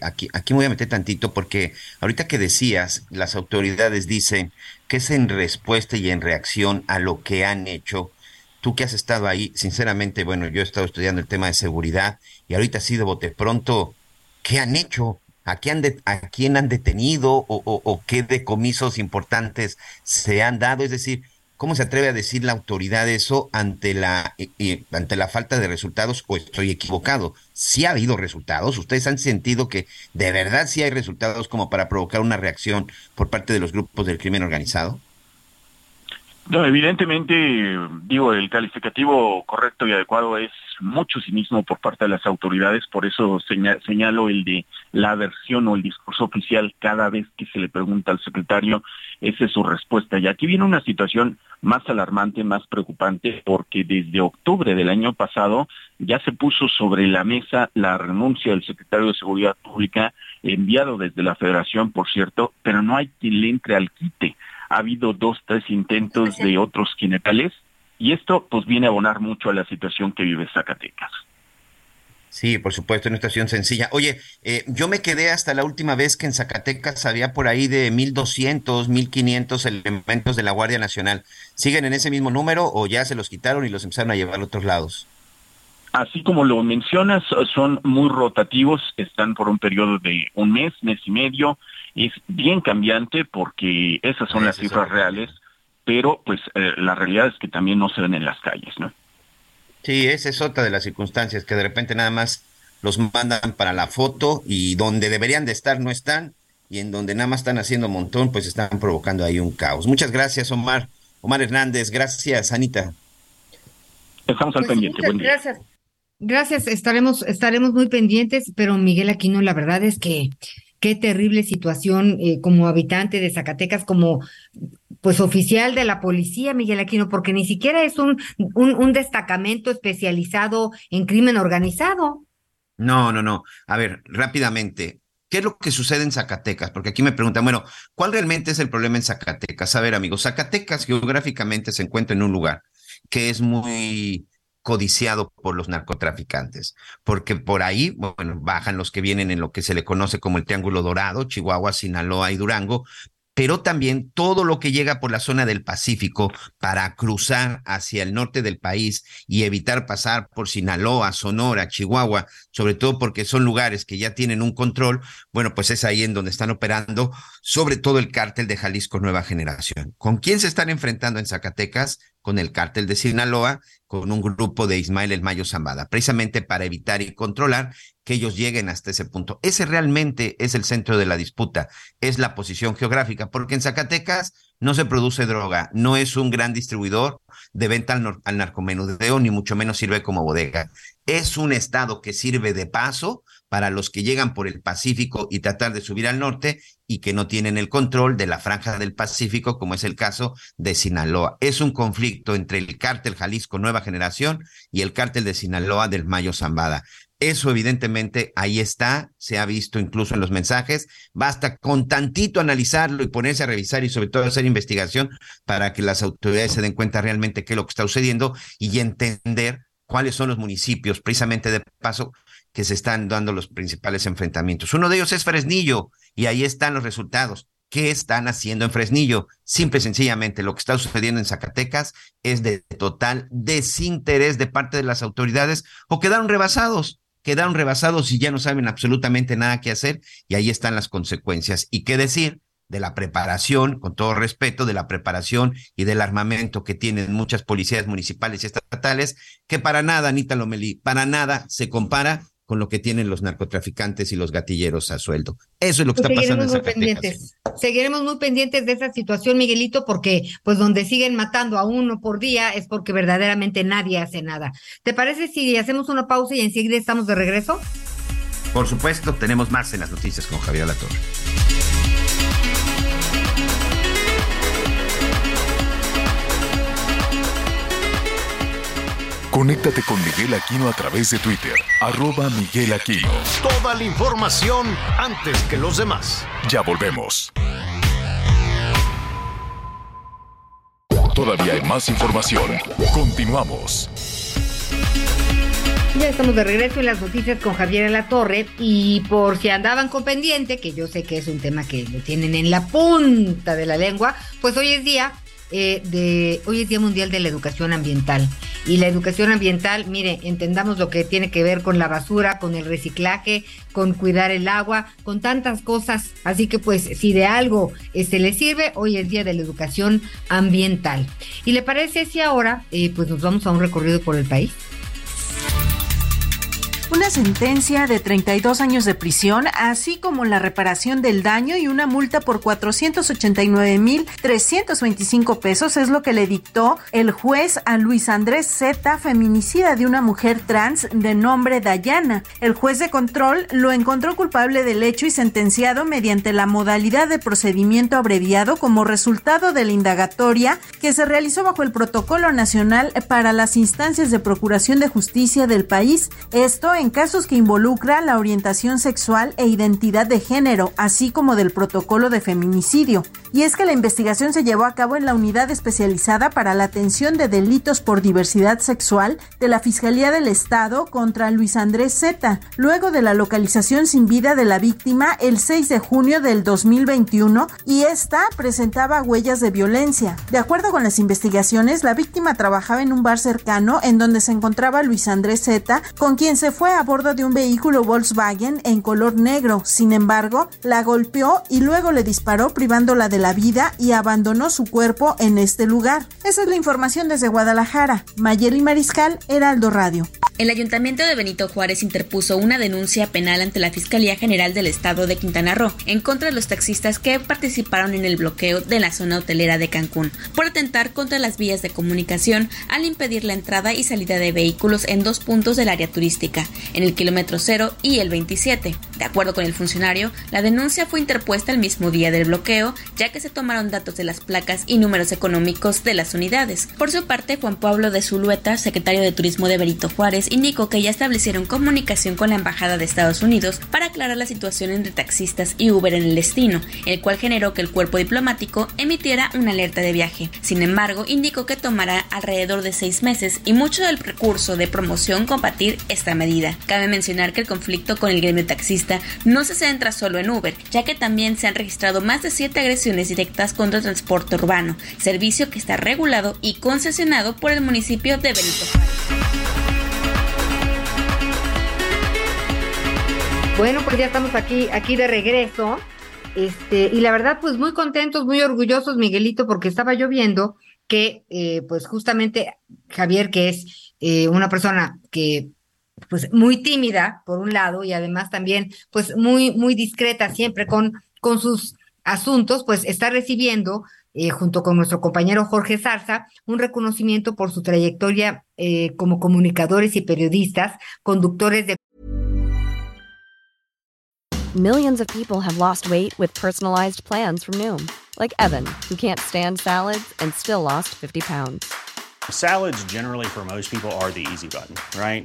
Aquí me voy a meter tantito porque ahorita que decías, las autoridades dicen que es en respuesta y en reacción a lo que han hecho. Tú que has estado ahí, sinceramente, bueno, yo he estado estudiando el tema de seguridad y ahorita así de bote pronto, ¿qué han hecho? ¿A quién han detenido o qué decomisos importantes se han dado? Es decir, ¿cómo se atreve a decir la autoridad eso ante la falta de resultados? Pues estoy equivocado. Sí ha habido resultados. Ustedes han sentido que de verdad sí hay resultados como para provocar una reacción por parte de los grupos del crimen organizado. No, evidentemente, digo, el calificativo correcto y adecuado es mucho cinismo por parte de las autoridades, por eso señalo el de la versión o el discurso oficial cada vez que se le pregunta al secretario, esa es su respuesta. Y aquí viene una situación más alarmante, más preocupante, porque desde octubre del año pasado ya se puso sobre la mesa la renuncia del secretario de Seguridad Pública, enviado desde la Federación, por cierto, pero no hay quien le entre al quite. Ha habido 2, 3 intentos de otros quinetales y esto pues viene a abonar mucho a la situación que vive Zacatecas. Sí, por supuesto, es una situación sencilla. Oye, yo me quedé hasta la última vez que en Zacatecas había por ahí de 1,200, 1,500 elementos de la Guardia Nacional. ¿Siguen en ese mismo número o ya se los quitaron y los empezaron a llevar a otros lados? Así como lo mencionas, son muy rotativos, están por un periodo de un mes, mes y medio. Es bien cambiante porque esas son las cifras reales, pero pues la realidad es que también no se ven en las calles, ¿no? Sí, esa es otra de las circunstancias, que de repente nada más los mandan para la foto y donde deberían de estar no están, y en donde nada más están haciendo un montón, pues están provocando ahí un caos. Muchas gracias, Omar. Omar Hernández, gracias, Anita. Estamos al pendiente, buen día. Gracias, estaremos muy pendientes, pero Miguel Aquino, la verdad es que qué terrible situación como habitante de Zacatecas, como pues oficial de la policía, Miguel Aquino, porque ni siquiera es un destacamento especializado en crimen organizado. No. A ver, rápidamente, ¿qué es lo que sucede en Zacatecas? Porque aquí me preguntan, bueno, ¿cuál realmente es el problema en Zacatecas? A ver, amigos, Zacatecas geográficamente se encuentra en un lugar que es muy codiciado por los narcotraficantes, porque por ahí, bueno, bajan los que vienen en lo que se le conoce como el Triángulo Dorado, Chihuahua, Sinaloa y Durango, pero también todo lo que llega por la zona del Pacífico para cruzar hacia el norte del país y evitar pasar por Sinaloa, Sonora, Chihuahua, sobre todo porque son lugares que ya tienen un control, bueno, pues es ahí en donde están operando, sobre todo el cártel de Jalisco Nueva Generación. ¿Con quién se están enfrentando en Zacatecas? Con el cártel de Sinaloa, con un grupo de Ismael El Mayo Zambada, precisamente para evitar y controlar que ellos lleguen hasta ese punto. Ese realmente es el centro de la disputa, es la posición geográfica, porque en Zacatecas no se produce droga, no es un gran distribuidor de venta al narcomenudeo, ni mucho menos sirve como bodega. Es un estado que sirve de paso para los que llegan por el Pacífico y tratar de subir al norte y que no tienen el control de la franja del Pacífico, como es el caso de Sinaloa. Es un conflicto entre el cártel Jalisco Nueva Generación y el cártel de Sinaloa del Mayo Zambada. Eso evidentemente ahí está, se ha visto incluso en los mensajes. Basta con tantito analizarlo y ponerse a revisar y sobre todo hacer investigación para que las autoridades se den cuenta realmente qué es lo que está sucediendo y entender cuáles son los municipios, precisamente de paso, que se están dando los principales enfrentamientos. Uno de ellos es Fresnillo y ahí están los resultados. ¿Qué están haciendo en Fresnillo? Simple y sencillamente, lo que está sucediendo en Zacatecas es de total desinterés de parte de las autoridades o quedaron rebasados y ya no saben absolutamente nada que hacer, y ahí están las consecuencias. ¿Y qué decir de la preparación, con todo respeto, de la preparación y del armamento que tienen muchas policías municipales y estatales, que para nada, Anita Lomeli, para nada se compara con lo que tienen los narcotraficantes y los gatilleros a sueldo? Eso es lo que está pasando en Zacatecas. Seguiremos muy pendientes de esa situación, Miguelito, porque pues donde siguen matando a uno por día es porque verdaderamente nadie hace nada. ¿Te parece si hacemos una pausa y enseguida estamos de regreso? Por supuesto, tenemos más en las noticias con Javier Alatorre. Conéctate con Miguel Aquino a través de Twitter, @Miguel Aquino. Toda la información antes que los demás. Ya volvemos. Todavía hay más información. Continuamos. Ya estamos de regreso en las noticias con Javier Alatorre, y por si andaban con pendiente, que yo sé que es un tema que lo tienen en la punta de la lengua, pues hoy es Día Mundial de la Educación Ambiental. Y la educación ambiental, mire, entendamos lo que tiene que ver con la basura, con el reciclaje, con cuidar el agua, con tantas cosas. Así que pues si de algo le sirve, hoy es Día de la Educación Ambiental. ¿Y le parece si ahora pues nos vamos a un recorrido por el país? Una sentencia de 32 años de prisión, así como la reparación del daño y una multa por 489,325 pesos es lo que le dictó el juez a Luis Andrés Z, feminicida de una mujer trans de nombre Dayana. El juez de control lo encontró culpable del hecho y sentenciado mediante la modalidad de procedimiento abreviado como resultado de la indagatoria que se realizó bajo el Protocolo Nacional para las Instancias de Procuración de Justicia del país. Esto en casos que involucra la orientación sexual e identidad de género, así como del protocolo de feminicidio. Y es que la investigación se llevó a cabo en la Unidad Especializada para la Atención de Delitos por Diversidad Sexual de la Fiscalía del Estado contra Luis Andrés Z, luego de la localización sin vida de la víctima el 6 de junio del 2021, y esta presentaba huellas de violencia. De acuerdo con las investigaciones, la víctima trabajaba en un bar cercano en donde se encontraba Luis Andrés Z, con quien se fue a bordo de un vehículo Volkswagen en color negro. Sin embargo, la golpeó y luego le disparó, privándola de la vida, y abandonó su cuerpo en este lugar. Esa es la información desde Guadalajara. Mayeli Mariscal, Heraldo Radio. El Ayuntamiento de Benito Juárez interpuso una denuncia penal ante la Fiscalía General del Estado de Quintana Roo en contra de los taxistas que participaron en el bloqueo de la zona hotelera de Cancún por atentar contra las vías de comunicación al impedir la entrada y salida de vehículos en dos puntos del área turística, en el kilómetro 0 y el 27. De acuerdo con el funcionario, la denuncia fue interpuesta el mismo día del bloqueo, ya que se tomaron datos de las placas y números económicos de las unidades. Por su parte, Juan Pablo de Zulueta, secretario de Turismo de Benito Juárez, indicó que ya establecieron comunicación con la Embajada de Estados Unidos para aclarar la situación entre taxistas y Uber en el destino, el cual generó que el cuerpo diplomático emitiera una alerta de viaje. Sin embargo, indicó que tomará alrededor de 6 meses y mucho del recurso de promoción combatir esta medida. Cabe mencionar que el conflicto con el gremio taxista no se centra solo en Uber, ya que también se han registrado más de 7 agresiones directas contra el transporte urbano, servicio que está regulado y concesionado por el municipio de Benito Juárez. Bueno, pues ya estamos aquí de regreso, y la verdad, pues muy contentos, muy orgullosos, Miguelito, porque estaba yo viendo que, pues justamente Javier, que es una persona que, pues muy tímida, por un lado, y además también, pues muy, muy discreta siempre con sus asuntos, pues está recibiendo, junto con nuestro compañero Jorge Zarza, un reconocimiento por su trayectoria como comunicadores y periodistas, conductores de... Millions of people have lost weight with personalized plans from Noom, like Evan, who can't stand salads and still lost 50 pounds. Salads generally for most people are the easy button, right?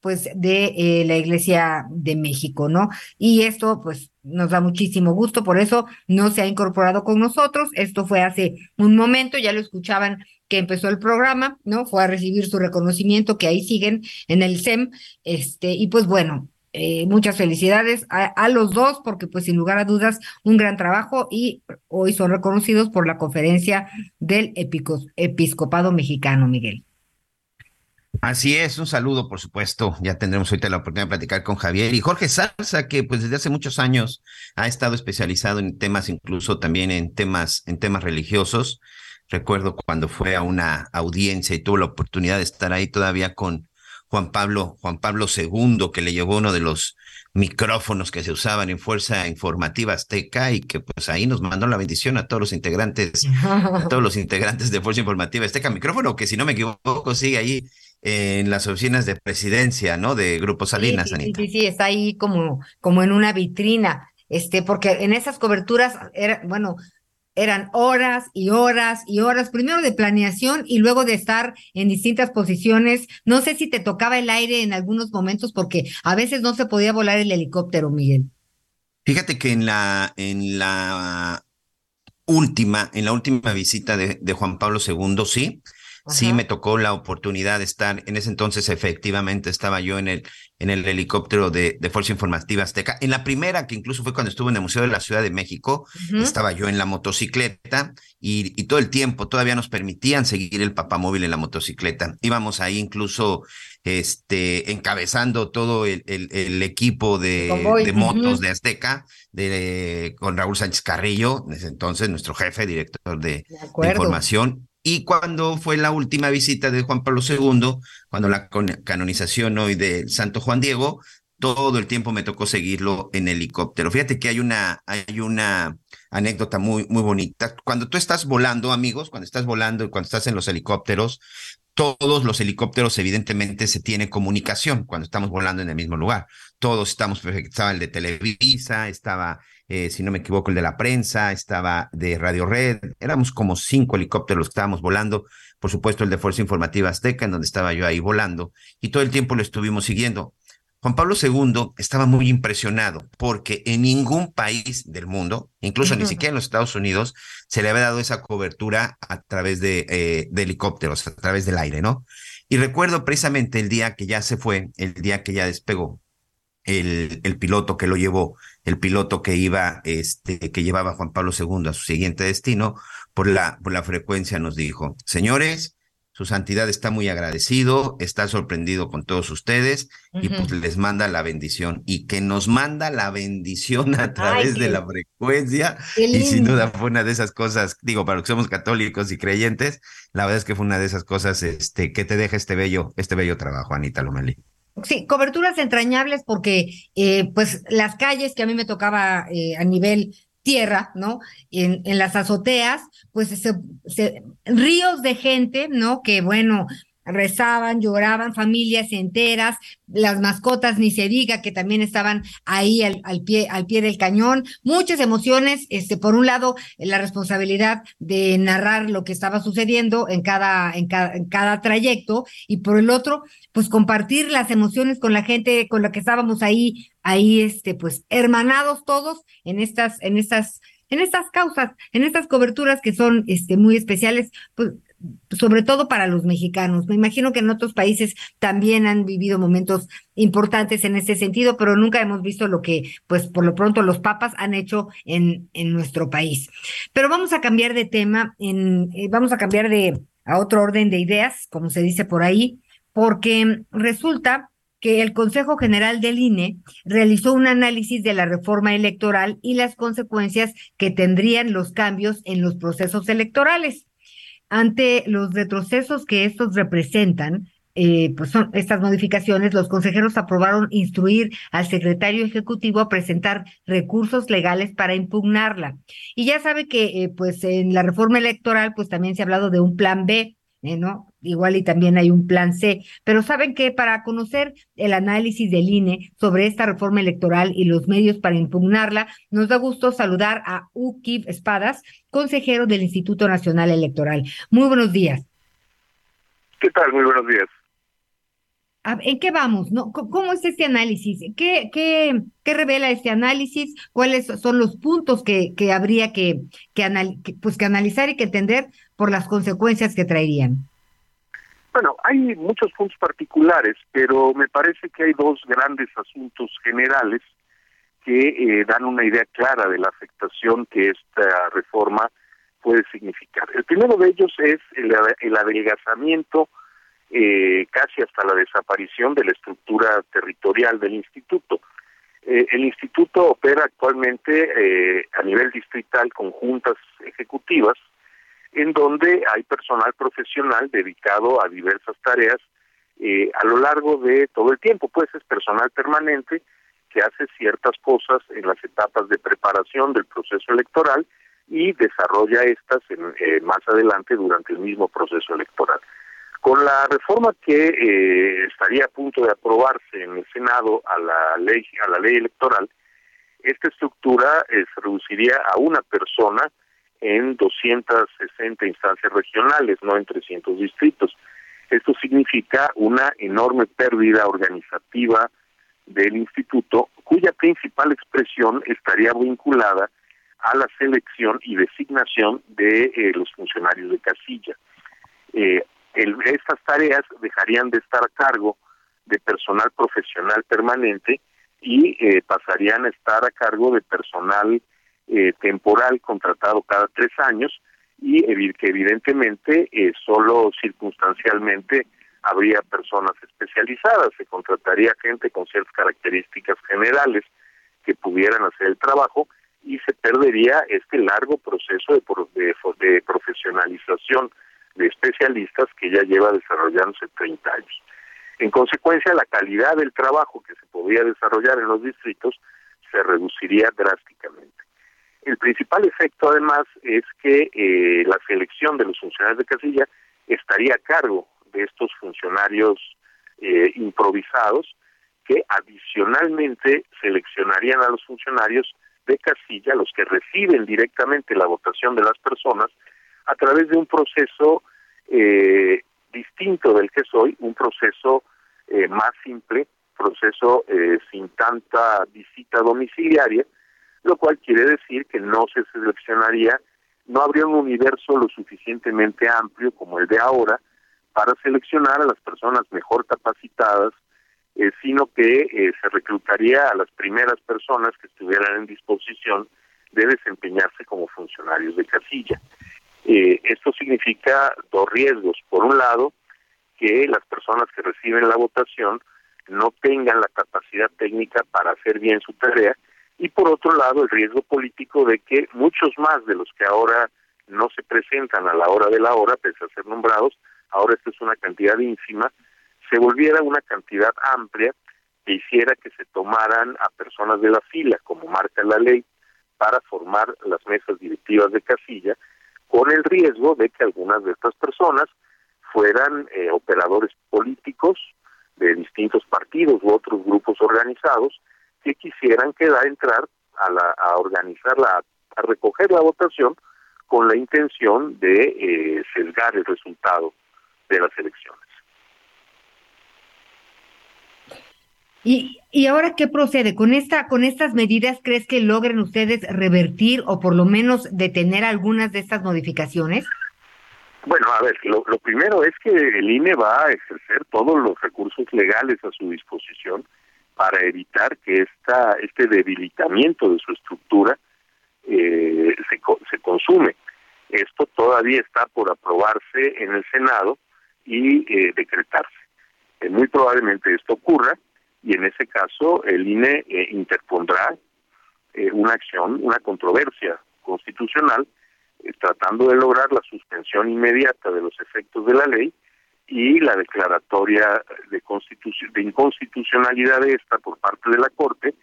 pues, de la Iglesia de México, ¿no? Y esto, pues, nos da muchísimo gusto, por eso no se ha incorporado con nosotros. Esto fue hace un momento, ya lo escuchaban que empezó el programa, ¿no? Fue a recibir su reconocimiento, que ahí siguen en el SEM, y pues bueno, muchas felicidades a los dos, porque pues sin lugar a dudas un gran trabajo, y hoy son reconocidos por la Conferencia del Episcopado Mexicano, Miguel. Así es, un saludo, por supuesto. Ya tendremos ahorita la oportunidad de platicar con Javier y Jorge Salsa, que pues desde hace muchos años ha estado especializado en temas, incluso también en temas religiosos. Recuerdo cuando fue a una audiencia y tuvo la oportunidad de estar ahí todavía con Juan Pablo II, que le llevó uno de los micrófonos que se usaban en Fuerza Informativa Azteca, y que pues ahí nos mandó la bendición a todos los integrantes de Fuerza Informativa Azteca, micrófono que, si no me equivoco, sigue ahí en las oficinas de presidencia, ¿no?, de Grupo Salinas, Anita. Sí, está ahí como en una vitrina, porque en esas coberturas eran horas y horas y horas, primero de planeación y luego de estar en distintas posiciones. No sé si te tocaba el aire en algunos momentos, porque a veces no se podía volar el helicóptero, Miguel. Fíjate que en la última visita de Juan Pablo II, sí. Ajá. Sí, me tocó la oportunidad de estar. En ese entonces, efectivamente, estaba yo en el helicóptero de Fuerza Informativa Azteca. En la primera, que incluso fue cuando estuve en el Museo de la Ciudad de México, uh-huh, estaba yo en la motocicleta, y todo el tiempo todavía nos permitían seguir el papamóvil en la motocicleta. Íbamos ahí incluso encabezando todo el equipo de motos, uh-huh, de Azteca, con Raúl Sánchez Carrillo, desde entonces nuestro jefe, director de información. Y cuando fue la última visita de Juan Pablo II, cuando la canonización hoy del Santo Juan Diego, todo el tiempo me tocó seguirlo en helicóptero. Fíjate que hay una anécdota muy, muy bonita. Cuando tú estás volando, amigos, cuando estás volando y cuando estás en los helicópteros, todos los helicópteros evidentemente se tienen comunicación cuando estamos volando en el mismo lugar. Todos estamos, estaba el de Televisa, estaba, si no me equivoco, el de la prensa, estaba de Radio Red. Éramos como 5 helicópteros los que estábamos volando. Por supuesto, el de Fuerza Informativa Azteca, en donde estaba yo ahí volando. Y todo el tiempo lo estuvimos siguiendo. Juan Pablo II estaba muy impresionado porque en ningún país del mundo, incluso ni siquiera en los Estados Unidos, se le había dado esa cobertura a través de helicópteros, a través del aire, ¿no? Y recuerdo precisamente el día que ya se fue, el día que ya despegó, el piloto que lo llevó, el piloto que iba, que llevaba a Juan Pablo II a su siguiente destino, por la frecuencia nos dijo: señores, su santidad está muy agradecido, está sorprendido con todos ustedes, uh-huh, y pues les manda la bendición, y que nos manda la bendición a través de la frecuencia. Y sin duda fue una de esas cosas, digo, para los que somos católicos y creyentes, la verdad es que fue una de esas cosas que te deja este bello trabajo, Anita Lomeli. Sí, coberturas entrañables, porque pues las calles que a mí me tocaba a nivel tierra, ¿no? En las azoteas, pues ríos de gente, ¿no? Que bueno, rezaban, lloraban, familias enteras, las mascotas, ni se diga, que también estaban ahí al pie del cañón. Muchas emociones, por un lado, la responsabilidad de narrar lo que estaba sucediendo en cada trayecto, y por el otro, pues compartir las emociones con la gente con la que estábamos ahí, pues hermanados todos en estas causas, en estas coberturas que son muy especiales, pues sobre todo para los mexicanos. Me imagino que en otros países también han vivido momentos importantes en este sentido, pero nunca hemos visto lo que, pues, por lo pronto los papas han hecho en nuestro país. Pero vamos a cambiar de tema, vamos a cambiar a otro orden de ideas, como se dice por ahí, porque resulta que el Consejo General del INE realizó un análisis de la reforma electoral y las consecuencias que tendrían los cambios en los procesos electorales. Ante los retrocesos que estos representan, pues son estas modificaciones, los consejeros aprobaron instruir al secretario ejecutivo a presentar recursos legales para impugnarla. Y ya sabe que pues en la reforma electoral pues también se ha hablado de un plan B, ¿no? Igual y también hay un plan C, pero saben que para conocer el análisis del INE sobre esta reforma electoral y los medios para impugnarla, nos da gusto saludar a Ukiv Espadas, consejero del Instituto Nacional Electoral. Muy buenos días. ¿Qué tal? Muy buenos días. ¿En qué vamos? ¿No? ¿Cómo es este análisis? ¿Qué revela este análisis? ¿Cuáles son los puntos que habría que analizar y que entender por las consecuencias que traerían? Bueno, hay muchos puntos particulares, pero me parece que hay dos grandes asuntos generales que dan una idea clara de la afectación que esta reforma puede significar. El primero de ellos es el adelgazamiento casi hasta la desaparición de la estructura territorial del instituto. El instituto opera actualmente a nivel distrital con juntas ejecutivas, en donde hay personal profesional dedicado a diversas tareas a lo largo de todo el tiempo, pues es personal permanente que hace ciertas cosas en las etapas de preparación del proceso electoral y desarrolla estas más adelante durante el mismo proceso electoral. Con la reforma que estaría a punto de aprobarse en el Senado a la ley electoral, esta estructura se reduciría a una persona en 260 instancias regionales, no en 300 distritos. Esto significa una enorme pérdida organizativa del instituto, cuya principal expresión estaría vinculada a la selección y designación de los funcionarios de casilla. Estas tareas dejarían de estar a cargo de personal profesional permanente y pasarían a estar a cargo de personal temporal contratado cada 3 años y que evidentemente solo circunstancialmente habría personas especializadas. Se contrataría gente con ciertas características generales que pudieran hacer el trabajo y se perdería este largo proceso de profesionalización de especialistas que ya lleva desarrollándose 30 años. En consecuencia, la calidad del trabajo que se podría desarrollar en los distritos se reduciría drásticamente. El principal efecto, además, es que la selección de los funcionarios de casilla estaría a cargo de estos funcionarios improvisados que adicionalmente seleccionarían a los funcionarios de casilla, los que reciben directamente la votación de las personas, a través de un proceso distinto del que es hoy, un proceso más simple, proceso sin tanta visita domiciliaria, lo cual quiere decir que no se seleccionaría, no habría un universo lo suficientemente amplio como el de ahora para seleccionar a las personas mejor capacitadas, sino que se reclutaría a las primeras personas que estuvieran en disposición de desempeñarse como funcionarios de casilla. Esto significa 2 riesgos. Por un lado, que las personas que reciben la votación no tengan la capacidad técnica para hacer bien su tarea, y por otro lado, el riesgo político de que muchos más de los que ahora no se presentan a la hora de la hora, pese a ser nombrados, ahora esta es una cantidad ínfima, se volviera una cantidad amplia que hiciera que se tomaran a personas de la fila, como marca la ley, para formar las mesas directivas de casilla, con el riesgo de que algunas de estas personas fueran operadores políticos de distintos partidos u otros grupos organizados que quisieran entrar a organizarla, a recoger la votación con la intención de sesgar el resultado de las elecciones. ¿Y ahora qué procede? ¿Con estas medidas crees que logren ustedes revertir o por lo menos detener algunas de estas modificaciones? Bueno, a ver, lo primero es que el INE va a ejercer todos los recursos legales a su disposición para evitar que este debilitamiento de su estructura se consume. Esto todavía está por aprobarse en el Senado y decretarse. Muy probablemente esto ocurra, y en ese caso el INE interpondrá una acción, una controversia constitucional, tratando de lograr la suspensión inmediata de los efectos de la ley y la declaratoria de inconstitucionalidad de esta por parte de la Corte,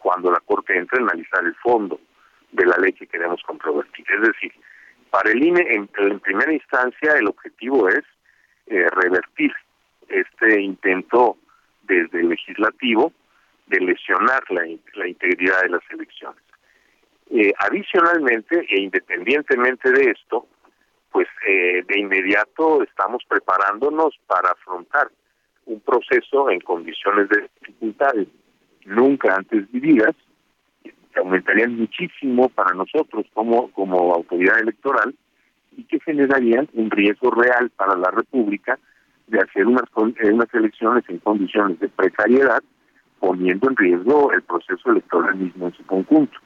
cuando la Corte entre a analizar el fondo de la ley que queremos controvertir. Es decir, para el INE, en primera instancia, el objetivo es revertir este intento desde el legislativo de lesionar la integridad de las elecciones. Adicionalmente, e independientemente de esto, pues de inmediato estamos preparándonos para afrontar un proceso en condiciones de dificultades nunca antes vividas, que aumentarían muchísimo para nosotros como autoridad electoral y que generarían un riesgo real para la República de hacer unas elecciones en condiciones de precariedad, poniendo en riesgo el proceso electoral mismo en su conjunto.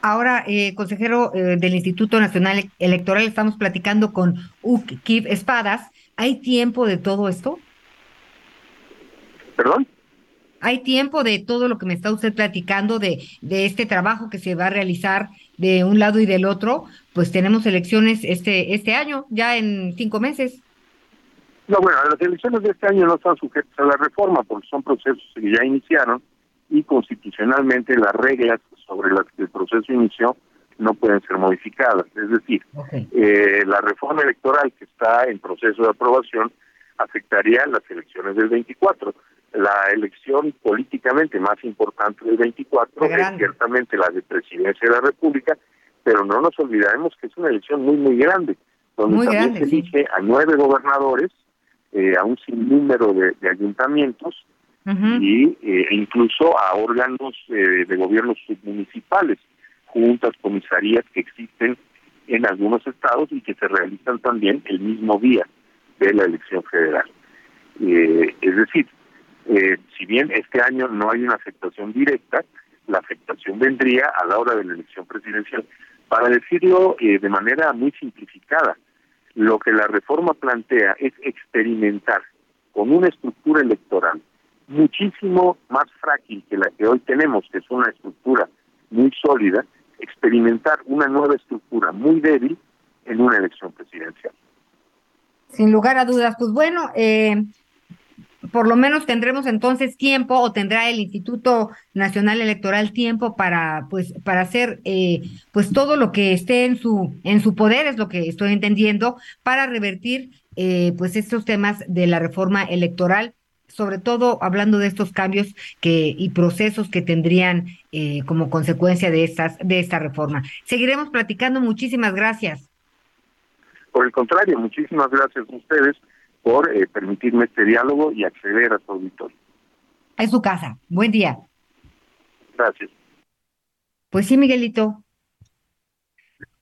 Ahora, consejero del Instituto Nacional Electoral, estamos platicando con Kyiv Espadas. ¿Hay tiempo de todo esto? ¿Perdón? ¿Hay tiempo de todo lo que me está usted platicando, de este trabajo que se va a realizar de un lado y del otro? Pues tenemos elecciones este año, ya en 5 meses. No, bueno, las elecciones de este año no están sujetas a la reforma porque son procesos que ya iniciaron y constitucionalmente las reglas sobre las que el proceso inició no pueden ser modificadas. Es decir, la reforma electoral que está en proceso de aprobación afectaría las elecciones del 24. La elección políticamente más importante del 24 es ciertamente la de presidencia de la República, pero no nos olvidemos que es una elección muy, muy grande, donde muy también grande, se elige a 9 gobernadores, a un sinnúmero de ayuntamientos, uh-huh, e incluso a órganos de gobiernos municipales, juntas, comisarías que existen en algunos estados y que se realizan también el mismo día de la elección federal. Es decir, si bien este año no hay una afectación directa, la afectación vendría a la hora de la elección presidencial. Para decirlo de manera muy simplificada, lo que la reforma plantea es experimentar con una estructura electoral muchísimo más frágil que la que hoy tenemos, que es una estructura muy sólida, experimentar una nueva estructura muy débil en una elección presidencial. Sin lugar a dudas. Pues bueno, por lo menos tendremos entonces tiempo, o tendrá el Instituto Nacional Electoral tiempo para hacer pues todo lo que esté en su poder, es lo que estoy entendiendo, para revertir pues estos temas de la reforma electoral, sobre todo hablando de estos cambios y procesos que tendrían como consecuencia de esta reforma. Seguiremos platicando. Muchísimas gracias. Por el contrario, muchísimas gracias a ustedes por permitirme este diálogo y acceder a su auditorio. Es su casa. Buen día. Gracias. Pues sí, Miguelito.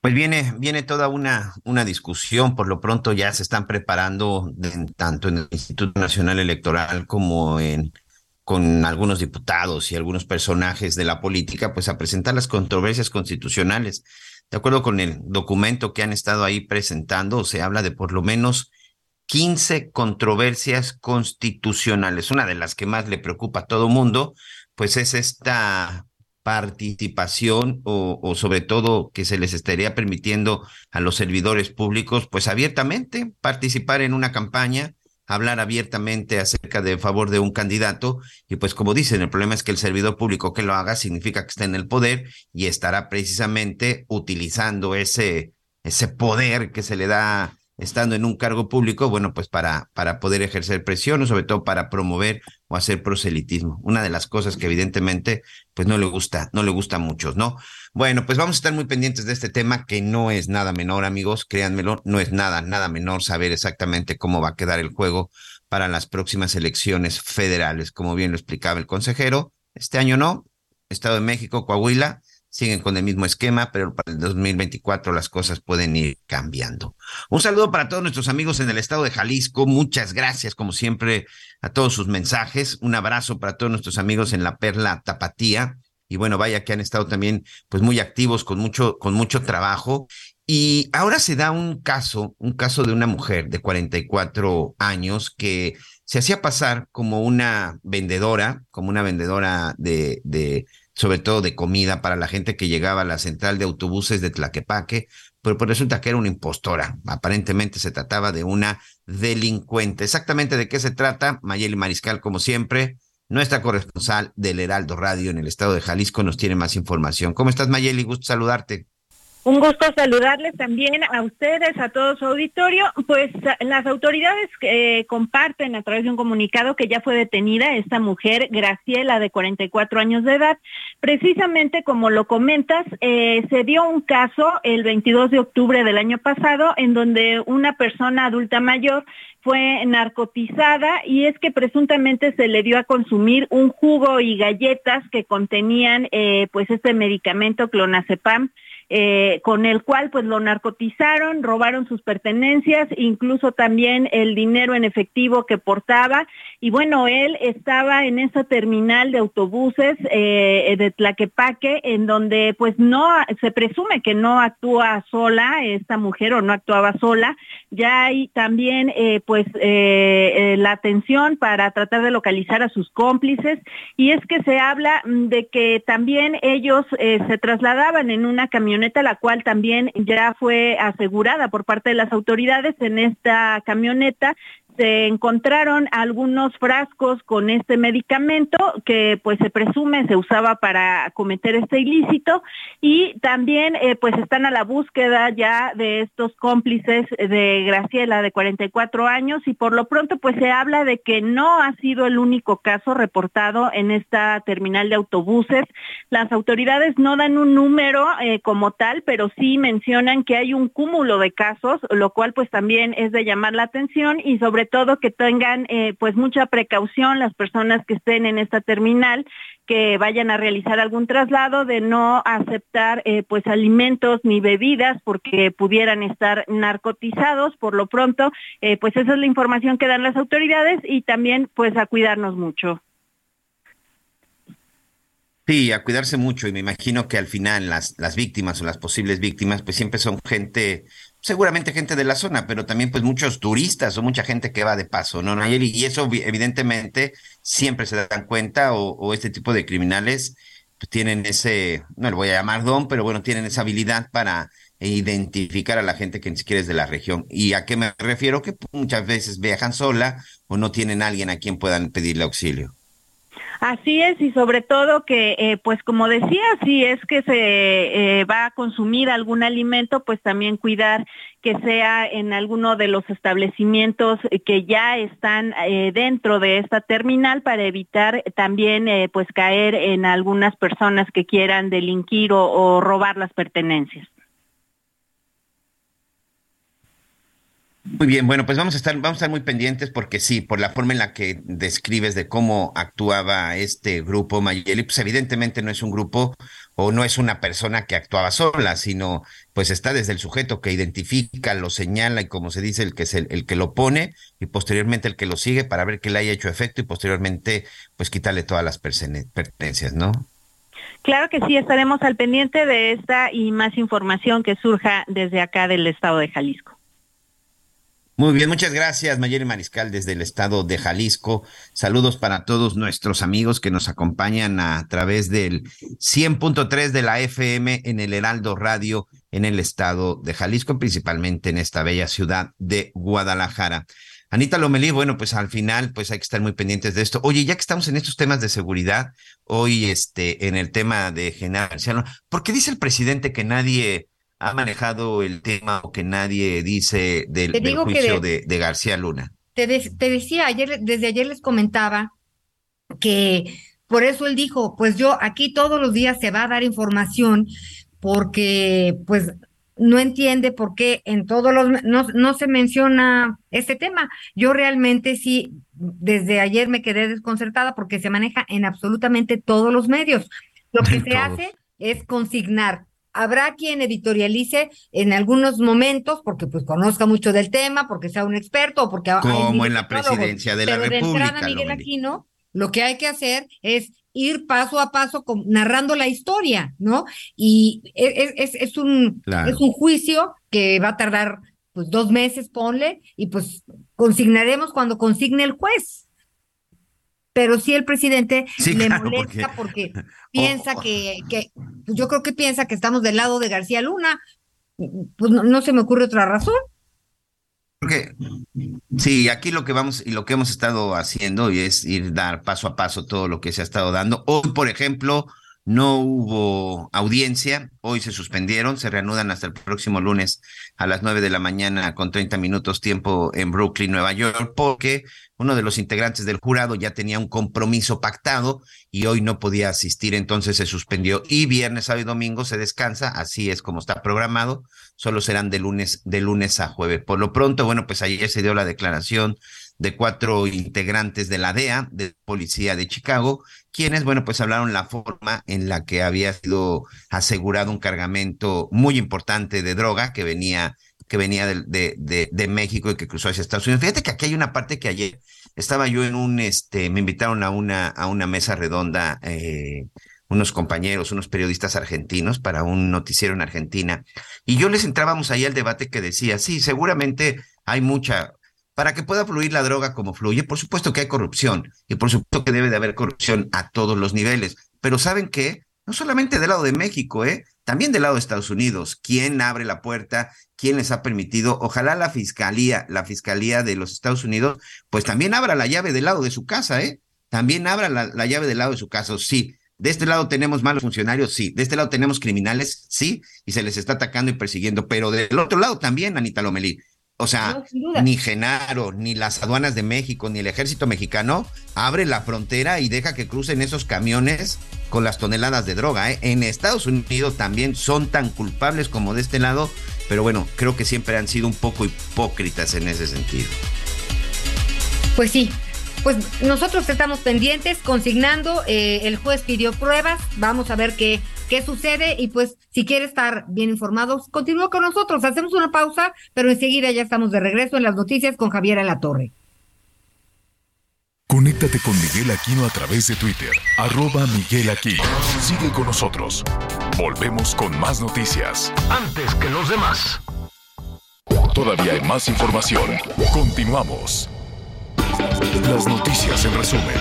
Pues viene toda una discusión. Por lo pronto ya se están preparando tanto en el Instituto Nacional Electoral como con algunos diputados y algunos personajes de la política, pues a presentar las controversias constitucionales. De acuerdo con el documento que han estado ahí presentando, se habla de por lo menos 15 controversias constitucionales. Una de las que más le preocupa a todo mundo, pues es esta participación o sobre todo que se les estaría permitiendo a los servidores públicos pues abiertamente participar en una campaña, hablar abiertamente acerca de favor de un candidato, y pues como dicen, el problema es que el servidor público que lo haga significa que está en el poder y estará precisamente utilizando ese poder que se le da estando en un cargo público, bueno, pues para poder ejercer presión o sobre todo para promover o hacer proselitismo. Una de las cosas que evidentemente pues no le gusta a muchos, ¿no? Bueno, pues vamos a estar muy pendientes de este tema, que no es nada menor, amigos, créanmelo, no es nada menor saber exactamente cómo va a quedar el juego para las próximas elecciones federales. Como bien lo explicaba el consejero, este año no, Estado de México, Coahuila, siguen con el mismo esquema, pero para el 2024 las cosas pueden ir cambiando. Un saludo para todos nuestros amigos en el estado de Jalisco. Muchas gracias, como siempre, a todos sus mensajes. Un abrazo para todos nuestros amigos en la Perla Tapatía. Y bueno, vaya que han estado también pues muy activos, con mucho trabajo. Y ahora se da un caso de una mujer de 44 años que se hacía pasar como una vendedora, sobre todo de comida para la gente que llegaba a la central de autobuses de Tlaquepaque, pero pues resulta que era una impostora. Aparentemente se trataba de una delincuente. Exactamente de qué se trata, Mayeli Mariscal, como siempre, nuestra corresponsal del Heraldo Radio en el estado de Jalisco, nos tiene más información. ¿Cómo estás, Mayeli? Gusto saludarte. Un gusto saludarles también a ustedes, a todo su auditorio. Pues las autoridades comparten a través de un comunicado que ya fue detenida esta mujer, Graciela, de 44 años de edad. Precisamente como lo comentas, se dio un caso el 22 de octubre del año pasado en donde una persona adulta mayor fue narcotizada, y es que presuntamente se le dio a consumir un jugo y galletas que contenían pues este medicamento clonazepam, con el cual pues lo narcotizaron, robaron sus pertenencias, incluso también el dinero en efectivo que portaba. Y bueno, él estaba en esa terminal de autobuses de Tlaquepaque, en donde pues no, se presume que no actúa sola esta mujer, o no actuaba sola. Ya hay también la atención para tratar de localizar a sus cómplices, y es que se habla de que también ellos se trasladaban en una camioneta, la cual también ya fue asegurada por parte de las autoridades. En esta camioneta se encontraron algunos frascos con este medicamento que pues se presume se usaba para cometer este ilícito, y también pues están a la búsqueda ya de estos cómplices de Graciela, de 44 años, y por lo pronto pues se habla de que no ha sido el único caso reportado en esta terminal de autobuses. Las autoridades no dan un número como tal, pero sí mencionan que hay un cúmulo de casos, lo cual pues también es de llamar la atención, y sobre todo que tengan pues mucha precaución las personas que estén en esta terminal, que vayan a realizar algún traslado, de no aceptar pues alimentos ni bebidas porque pudieran estar narcotizados. Por lo pronto, pues esa es la información que dan las autoridades, y también pues a cuidarnos mucho. Sí, a cuidarse mucho, y me imagino que al final las víctimas o las posibles víctimas pues siempre son gente, seguramente gente de la zona, pero también pues muchos turistas o mucha gente que va de paso, ¿no, Nayeli? Y eso evidentemente siempre se dan cuenta, o este tipo de criminales pues tienen ese, no le voy a llamar don, pero bueno, tienen esa habilidad para identificar a la gente que ni siquiera es de la región. ¿Y a qué me refiero? Que muchas veces viajan sola o no tienen a alguien a quien puedan pedirle auxilio. Así es, y sobre todo que, pues como decía, si es que se va a consumir algún alimento, pues también cuidar que sea en alguno de los establecimientos que ya están dentro de esta terminal, para evitar también pues caer en algunas personas que quieran delinquir o robar las pertenencias. Muy bien, bueno, pues vamos a estar muy pendientes, porque sí, por la forma en la que describes de cómo actuaba este grupo, Mayeli, pues evidentemente no es un grupo o no es una persona que actuaba sola, sino pues está desde el sujeto que identifica, lo señala, y como se dice, el que lo pone, y posteriormente el que lo sigue para ver que le haya hecho efecto, y posteriormente pues quitarle todas las pertenencias, ¿no? Claro que sí, estaremos al pendiente de esta y más información que surja desde acá del estado de Jalisco. Muy bien, muchas gracias, Mayeli Mariscal, desde el estado de Jalisco. Saludos para todos nuestros amigos que nos acompañan a través del 100.3 de la FM en el Heraldo Radio en el estado de Jalisco, principalmente en esta bella ciudad de Guadalajara. Anita Lomeli, bueno, pues al final pues hay que estar muy pendientes de esto. Oye, ya que estamos en estos temas de seguridad, hoy en el tema de Genaro García, ¿por qué dice el presidente que nadie ha manejado el tema, o que nadie dice del juicio de García Luna? Te decía ayer, desde ayer les comentaba que por eso él dijo, pues yo aquí todos los días se va a dar información, porque pues no entiende por qué en todos los no se menciona este tema. Yo realmente sí, desde ayer me quedé desconcertada porque se maneja en absolutamente todos los medios. Lo que se hace es consignar. Habrá quien editorialice en algunos momentos porque pues conozca mucho del tema, porque sea un experto, o porque como en la presidencia de la República. Pero de entrada, Miguel Aquino, lo que hay que hacer es ir paso a paso narrando la historia, ¿no? Y es un juicio que va a tardar pues 2 meses, ponle, y pues consignaremos cuando consigne el juez. Pero sí, el presidente molesta porque piensa que yo creo que piensa que estamos del lado de García Luna, pues no se me ocurre otra razón. Porque sí, aquí lo que vamos y lo que hemos estado haciendo y es ir dar paso a paso todo lo que se ha estado dando. Hoy, por ejemplo, no hubo audiencia, hoy se suspendieron, se reanudan hasta el próximo lunes a las 9:00 a.m. con 30 minutos tiempo en Brooklyn, Nueva York, porque uno de los integrantes del jurado ya tenía un compromiso pactado y hoy no podía asistir, entonces se suspendió. Y viernes, sábado y domingo se descansa, así es como está programado. Solo serán de lunes a jueves. Por lo pronto, bueno, pues ayer se dio la declaración de 4 integrantes de la DEA, de policía de Chicago, quienes, bueno, pues hablaron la forma en la que había sido asegurado un cargamento muy importante de droga que venía de México y que cruzó hacia Estados Unidos. Fíjate que aquí hay una parte que ayer estaba yo en me invitaron a una mesa redonda, unos compañeros, unos periodistas argentinos para un noticiero en Argentina, y yo les entrábamos ahí al debate que decía, sí, seguramente hay mucha, para que pueda fluir la droga como fluye, por supuesto que hay corrupción, y por supuesto que debe de haber corrupción a todos los niveles, pero ¿saben qué? No solamente del lado de México, también del lado de Estados Unidos. ¿Quién abre la puerta? ¿Quién les ha permitido? Ojalá la fiscalía de los Estados Unidos, pues también abra la llave del lado de su casa, También abra la llave del lado de su casa, sí. De este lado tenemos malos funcionarios, sí. De este lado tenemos criminales, sí. Y se les está atacando y persiguiendo. Pero del otro lado también, Anita Lomeli. O sea, no, ni Genaro, ni las aduanas de México, ni el ejército mexicano abre la frontera y deja que crucen esos camiones con las toneladas de droga. En Estados Unidos también son tan culpables como de este lado, pero bueno, creo que siempre han sido un poco hipócritas en ese sentido. Pues sí, pues nosotros estamos pendientes, consignando, el juez pidió pruebas, vamos a ver qué sucede, y pues si quiere estar bien informado, continúa con nosotros. Hacemos una pausa, pero enseguida ya estamos de regreso en las noticias con Javier Alatorre. Conéctate con Miguel Aquino a través de Twitter, @Miguel Aquino. Sigue con nosotros. Volvemos con más noticias. Antes que los demás. Todavía hay más información. Continuamos. Las noticias en resumen.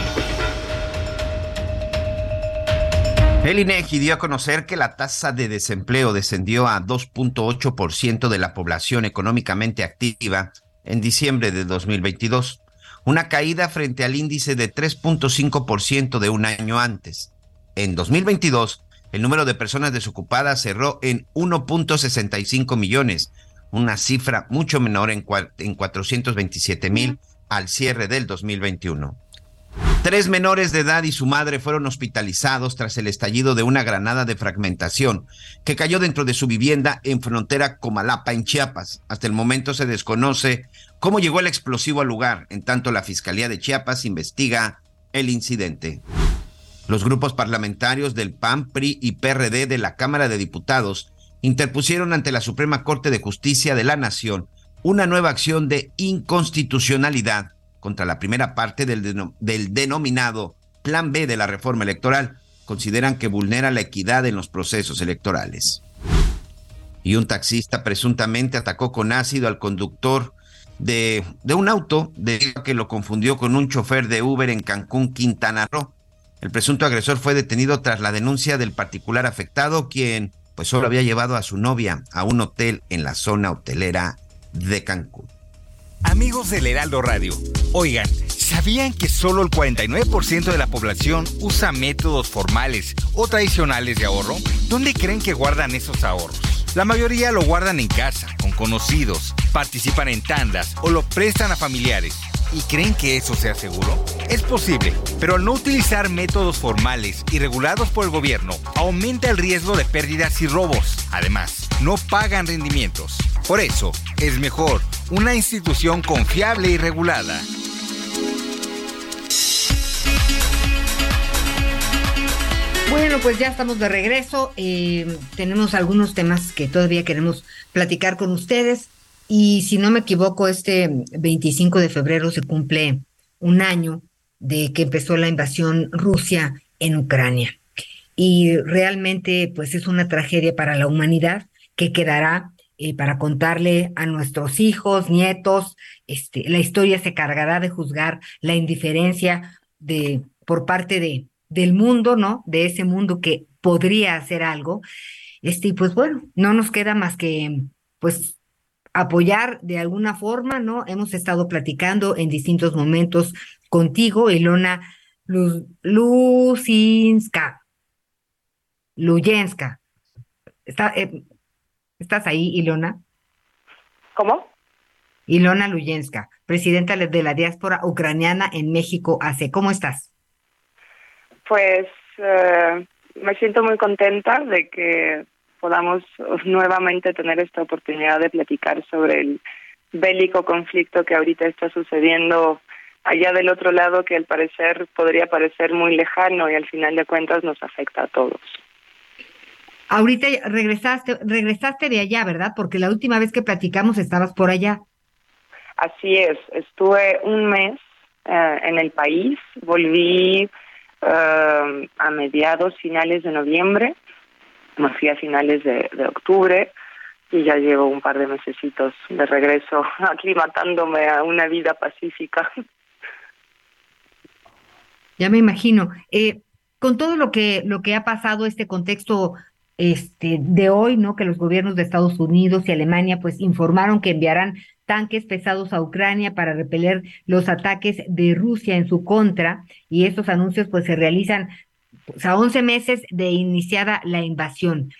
El Inegi dio a conocer que la tasa de desempleo descendió a 2.8% de la población económicamente activa en diciembre de 2022, una caída frente al índice de 3.5% de un año antes. En 2022, el número de personas desocupadas cerró en 1.65 millones, una cifra mucho menor en 427,000 al cierre del 2021. 3 menores de edad y su madre fueron hospitalizados tras el estallido de una granada de fragmentación que cayó dentro de su vivienda en frontera Comalapa, en Chiapas. Hasta el momento se desconoce cómo llegó el explosivo al lugar, en tanto la Fiscalía de Chiapas investiga el incidente. Los grupos parlamentarios del PAN, PRI y PRD de la Cámara de Diputados interpusieron ante la Suprema Corte de Justicia de la Nación una nueva acción de inconstitucionalidad contra la primera parte del denominado Plan B de la reforma electoral. Consideran que vulnera la equidad en los procesos electorales. Y un taxista presuntamente atacó con ácido al conductor de un auto debido a que lo confundió con un chofer de Uber en Cancún, Quintana Roo. El presunto agresor fue detenido tras la denuncia del particular afectado, quien pues solo había llevado a su novia a un hotel en la zona hotelera de Cancún. Amigos del Heraldo Radio, oigan, ¿sabían que solo el 49% de la población usa métodos formales o tradicionales de ahorro? ¿Dónde creen que guardan esos ahorros? La mayoría lo guardan en casa, con conocidos, participan en tandas o lo prestan a familiares. ¿Y creen que eso sea seguro? Es posible, pero al no utilizar métodos formales y regulados por el gobierno, aumenta el riesgo de pérdidas y robos. Además, no pagan rendimientos. Por eso, es mejor una institución confiable y regulada. Bueno, pues ya estamos de regreso. Tenemos algunos temas que todavía queremos platicar con ustedes. Y si no me equivoco, este 25 de febrero se cumple un año de que empezó la invasión Rusia en Ucrania. Y realmente, pues es una tragedia para la humanidad que quedará para contarle a nuestros hijos, nietos. La historia se cargará de juzgar la indiferencia por parte del mundo, ¿no? De ese mundo que podría hacer algo. Y pues bueno, no nos queda más que pues apoyar de alguna forma, ¿no? Hemos estado platicando en distintos momentos contigo, Ilona Luyenska. ¿Estás ahí, Ilona? ¿Cómo? Ilona Luyenska, presidenta de la diáspora ucraniana en México AC. ¿Cómo estás? Pues me siento muy contenta de que podamos nuevamente tener esta oportunidad de platicar sobre el bélico conflicto que ahorita está sucediendo allá del otro lado, que al parecer podría parecer muy lejano y al final de cuentas nos afecta a todos. Ahorita regresaste de allá, ¿verdad? Porque la última vez que platicamos estabas por allá. Así es, estuve un mes en el país, volví a finales de noviembre, me fui a finales de octubre y ya llevo un par de mesecitos de regreso, aclimatándome a una vida pacífica. Ya me imagino. Con todo lo que ha pasado, este contexto de hoy, ¿no? Que los gobiernos de Estados Unidos y Alemania pues informaron que enviarán tanques pesados a Ucrania para repeler los ataques de Rusia en su contra, y estos anuncios pues se realizan pues, a 11 meses de iniciada la invasión.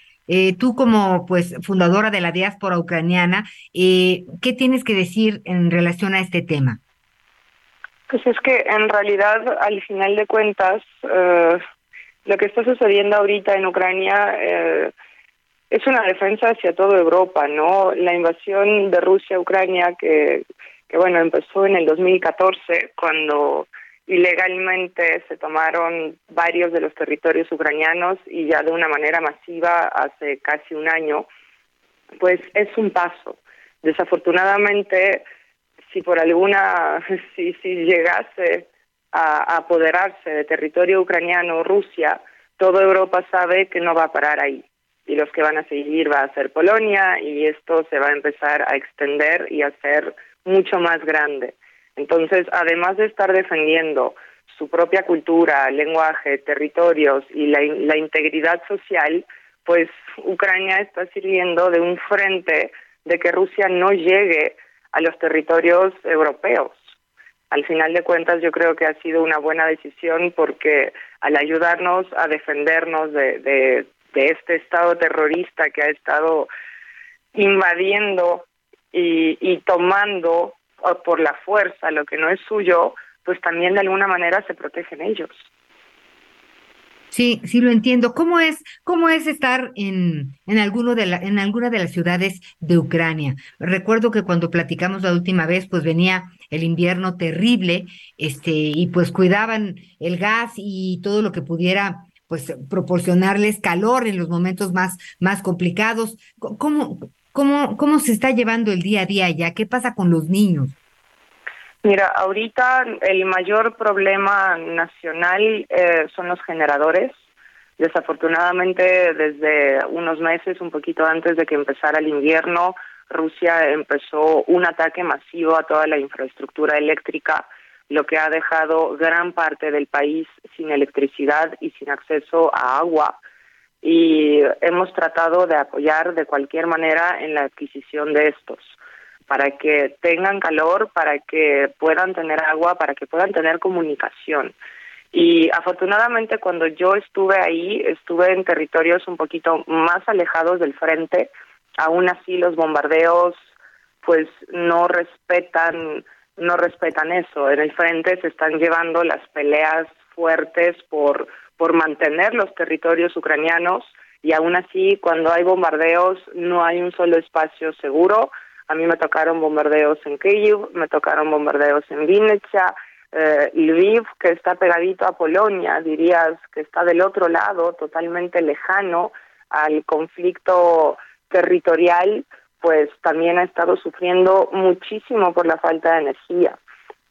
Tú como pues fundadora de la diáspora ucraniana, ¿qué tienes que decir en relación a este tema? Pues es que en realidad al final de cuentas lo que está sucediendo ahorita en Ucrania es una defensa hacia toda Europa, ¿no? La invasión de Rusia a Ucrania, que bueno, empezó en el 2014, cuando ilegalmente se tomaron varios de los territorios ucranianos y ya de una manera masiva hace casi un año, pues es un paso. Desafortunadamente, si llegase a apoderarse de territorio ucraniano Rusia, toda Europa sabe que no va a parar ahí. Y los que van a seguir va a ser Polonia, y esto se va a empezar a extender y a ser mucho más grande. Entonces, además de estar defendiendo su propia cultura, lenguaje, territorios y la integridad social, pues Ucrania está sirviendo de un frente de que Rusia no llegue a los territorios europeos. Al final de cuentas, yo creo que ha sido una buena decisión porque al ayudarnos a defendernos de este Estado terrorista que ha estado invadiendo y tomando por la fuerza lo que no es suyo, pues también de alguna manera se protegen ellos. Sí, sí lo entiendo. ¿Cómo es estar en alguna de las ciudades de Ucrania? Recuerdo que cuando platicamos la última vez, pues venía el invierno terrible, y pues cuidaban el gas y todo lo que pudiera pues proporcionarles calor en los momentos más complicados. ¿Cómo se está llevando el día a día allá? ¿Qué pasa con los niños? Mira, ahorita el mayor problema nacional son los generadores. Desafortunadamente, desde unos meses, un poquito antes de que empezara el invierno, Rusia empezó un ataque masivo a toda la infraestructura eléctrica, lo que ha dejado gran parte del país sin electricidad y sin acceso a agua. Y hemos tratado de apoyar de cualquier manera en la adquisición de estos, para que tengan calor, para que puedan tener agua, para que puedan tener comunicación. Y afortunadamente cuando yo estuve ahí, estuve en territorios un poquito más alejados del frente. Aún así los bombardeos pues no respetan eso. En el frente se están llevando las peleas fuertes por mantener los territorios ucranianos, y aún así cuando hay bombardeos no hay un solo espacio seguro. A mí me tocaron bombardeos en Kyiv, me tocaron bombardeos en Vinnytsia, Lviv, que está pegadito a Polonia, dirías que está del otro lado, totalmente lejano al conflicto territorial, pues también ha estado sufriendo muchísimo por la falta de energía.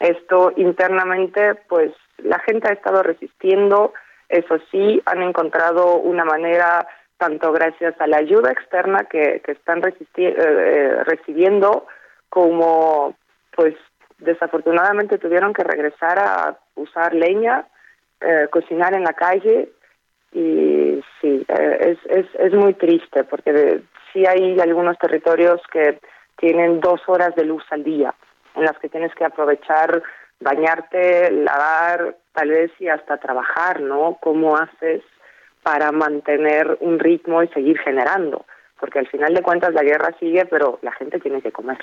Esto internamente, pues la gente ha estado resistiendo, eso sí, han encontrado una manera, tanto gracias a la ayuda externa que están recibiendo, como pues desafortunadamente tuvieron que regresar a usar leña, cocinar en la calle, y sí, es muy triste porque sí hay algunos territorios que tienen 2 horas de luz al día en las que tienes que aprovechar, bañarte, lavar, tal vez y hasta trabajar, ¿no? ¿Cómo haces para mantener un ritmo y seguir generando? Porque al final de cuentas la guerra sigue, pero la gente tiene que comer.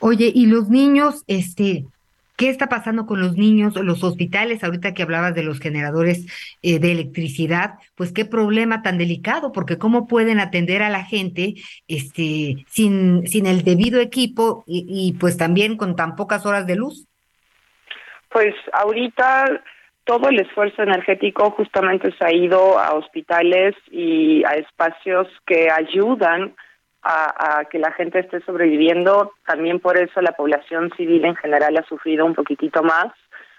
Oye, y los niños, ¿qué está pasando con los niños? Los hospitales, ahorita que hablabas de los generadores de electricidad, pues qué problema tan delicado, porque cómo pueden atender a la gente sin el debido equipo y pues también con tan pocas horas de luz. Pues ahorita todo el esfuerzo energético justamente se ha ido a hospitales y a espacios que ayudan a que la gente esté sobreviviendo. También por eso la población civil en general ha sufrido un poquitito más,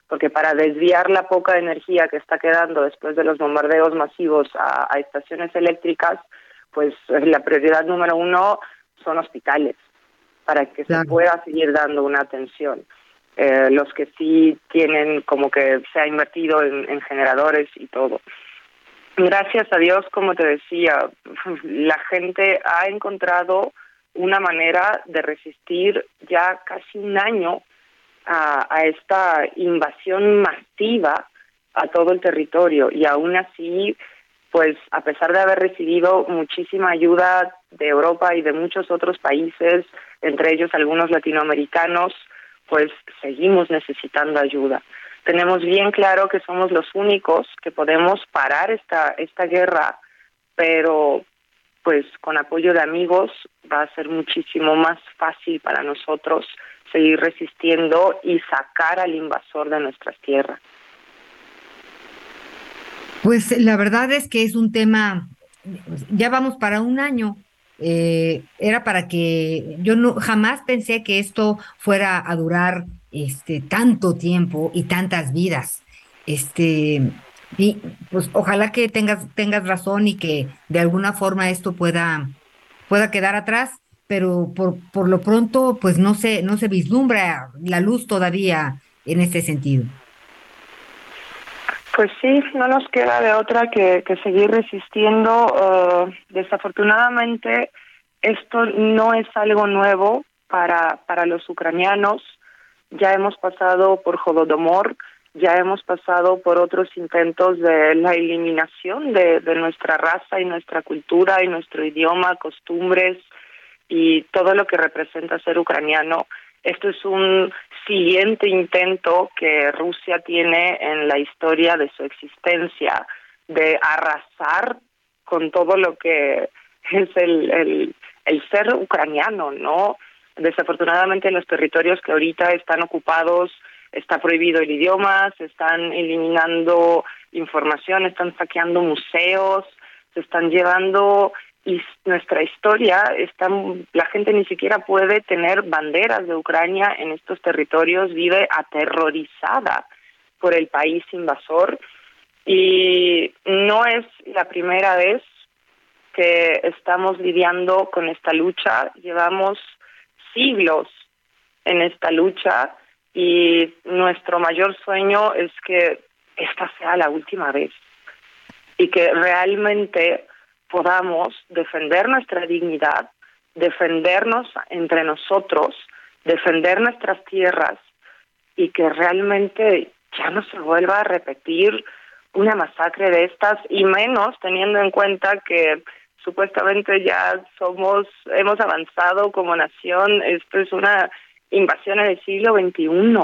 porque para desviar la poca energía que está quedando después de los bombardeos masivos a estaciones eléctricas, pues la prioridad número 1 son hospitales, para que claro, se pueda seguir dando una atención. Los que sí tienen como que se ha invertido en generadores y todo. Gracias a Dios, como te decía, la gente ha encontrado una manera de resistir ya casi un año a esta invasión masiva a todo el territorio, y aún así, pues a pesar de haber recibido muchísima ayuda de Europa y de muchos otros países, entre ellos algunos latinoamericanos, pues seguimos necesitando ayuda. Tenemos bien claro que somos los únicos que podemos parar esta guerra, pero pues con apoyo de amigos va a ser muchísimo más fácil para nosotros seguir resistiendo y sacar al invasor de nuestras tierras. Pues la verdad es que es un tema, ya vamos para un año. Era para que yo no jamás pensé que esto fuera a durar tanto tiempo y tantas vidas. Y pues ojalá que tengas razón y que de alguna forma esto pueda quedar atrás, pero por lo pronto pues no se vislumbra la luz todavía en este sentido. Pues sí, no nos queda de otra que seguir resistiendo. Desafortunadamente, esto no es algo nuevo para los ucranianos. Ya hemos pasado por Holodomor, ya hemos pasado por otros intentos de la eliminación de nuestra raza y nuestra cultura y nuestro idioma, costumbres y todo lo que representa ser ucraniano. Esto es un siguiente intento que Rusia tiene en la historia de su existencia, de arrasar con todo lo que es el ser ucraniano, ¿no? Desafortunadamente, en los territorios que ahorita están ocupados está prohibido el idioma, se están eliminando información, están saqueando museos, se están llevando... Y nuestra historia, la gente ni siquiera puede tener banderas de Ucrania en estos territorios, vive aterrorizada por el país invasor. Y no es la primera vez que estamos lidiando con esta lucha, llevamos siglos en esta lucha y nuestro mayor sueño es que esta sea la última vez y que realmente podamos defender nuestra dignidad, defendernos entre nosotros, defender nuestras tierras y que realmente ya no se vuelva a repetir una masacre de estas, y menos teniendo en cuenta que supuestamente ya hemos avanzado como nación. Esto es una invasión en el siglo XXI.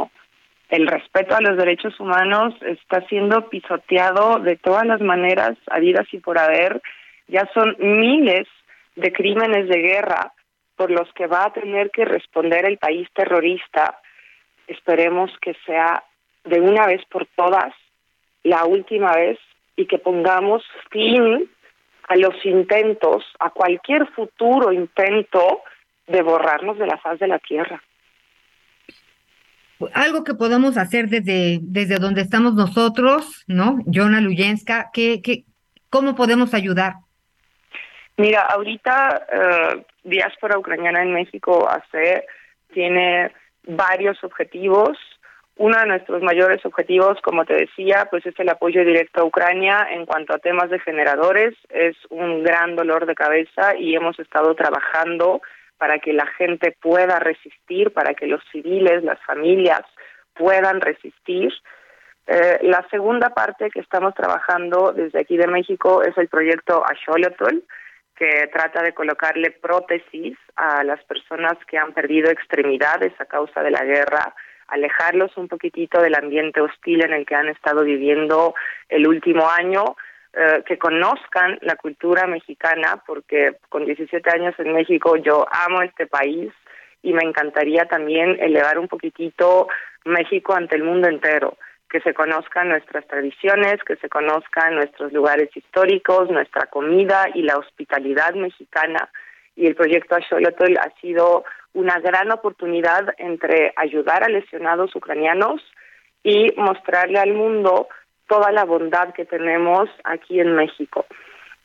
El respeto a los derechos humanos está siendo pisoteado de todas las maneras habidas y por haber. Ya son miles de crímenes de guerra por los que va a tener que responder el país terrorista. Esperemos que sea de una vez por todas la última vez y que pongamos fin a los intentos, a cualquier futuro intento de borrarnos de la faz de la tierra. Algo que podamos hacer desde donde estamos nosotros, ¿no? Ilona Luyenska, ¿cómo podemos ayudar? Mira, ahorita Diáspora Ucraniana en México tiene varios objetivos. Uno de nuestros mayores objetivos, como te decía, pues es el apoyo directo a Ucrania en cuanto a temas de generadores. Es un gran dolor de cabeza y hemos estado trabajando para que la gente pueda resistir, para que los civiles, las familias puedan resistir. La segunda parte que estamos trabajando desde aquí de México es el proyecto Axolotl, que trata de colocarle prótesis a las personas que han perdido extremidades a causa de la guerra, alejarlos un poquitito del ambiente hostil en el que han estado viviendo el último año, que conozcan la cultura mexicana, porque con 17 años en México yo amo este país y me encantaría también elevar un poquitito México ante el mundo entero, que se conozcan nuestras tradiciones, que se conozcan nuestros lugares históricos, nuestra comida y la hospitalidad mexicana. Y el proyecto Axolotl ha sido una gran oportunidad entre ayudar a lesionados ucranianos y mostrarle al mundo toda la bondad que tenemos aquí en México.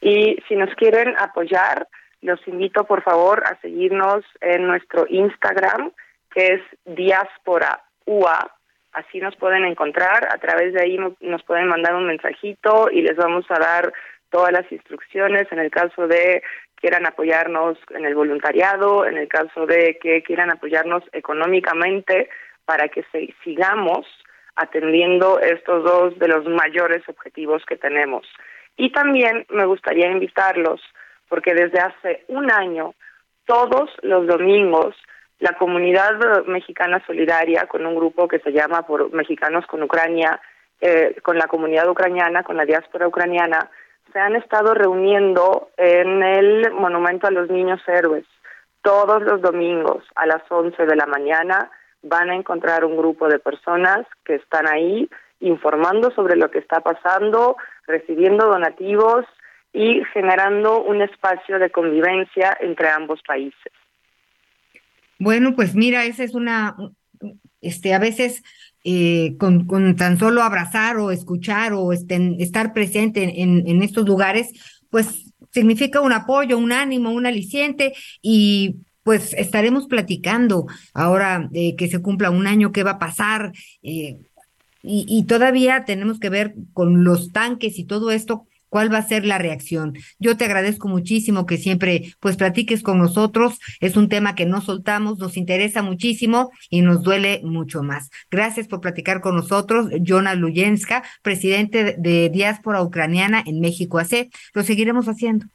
Y si nos quieren apoyar, los invito por favor a seguirnos en nuestro Instagram, que es diáspora UA. Así nos pueden encontrar, a través de ahí nos pueden mandar un mensajito y les vamos a dar todas las instrucciones en el caso de quieran apoyarnos en el voluntariado, en el caso de que quieran apoyarnos económicamente para que sigamos atendiendo estos dos de los mayores objetivos que tenemos. Y también me gustaría invitarlos, porque desde hace un año, todos los domingos, la comunidad mexicana solidaria, con un grupo que se llama por Mexicanos con Ucrania, con la comunidad ucraniana, con la diáspora ucraniana, se han estado reuniendo en el Monumento a los Niños Héroes. Todos los domingos a las 11 de la mañana van a encontrar un grupo de personas que están ahí informando sobre lo que está pasando, recibiendo donativos y generando un espacio de convivencia entre ambos países. Bueno, pues mira, esa es una... a veces con tan solo abrazar o escuchar o estar presente en estos lugares, pues significa un apoyo, un ánimo, un aliciente, y pues estaremos platicando ahora que se cumpla un año, qué va a pasar, y todavía tenemos que ver con los tanques y todo esto, cuál va a ser la reacción. Yo te agradezco muchísimo que siempre pues platiques con nosotros. Es un tema que no soltamos, nos interesa muchísimo y nos duele mucho más. Gracias por platicar con nosotros, Ilona Luyenska, presidente de Diáspora Ucraniana en México AC. Lo seguiremos haciendo.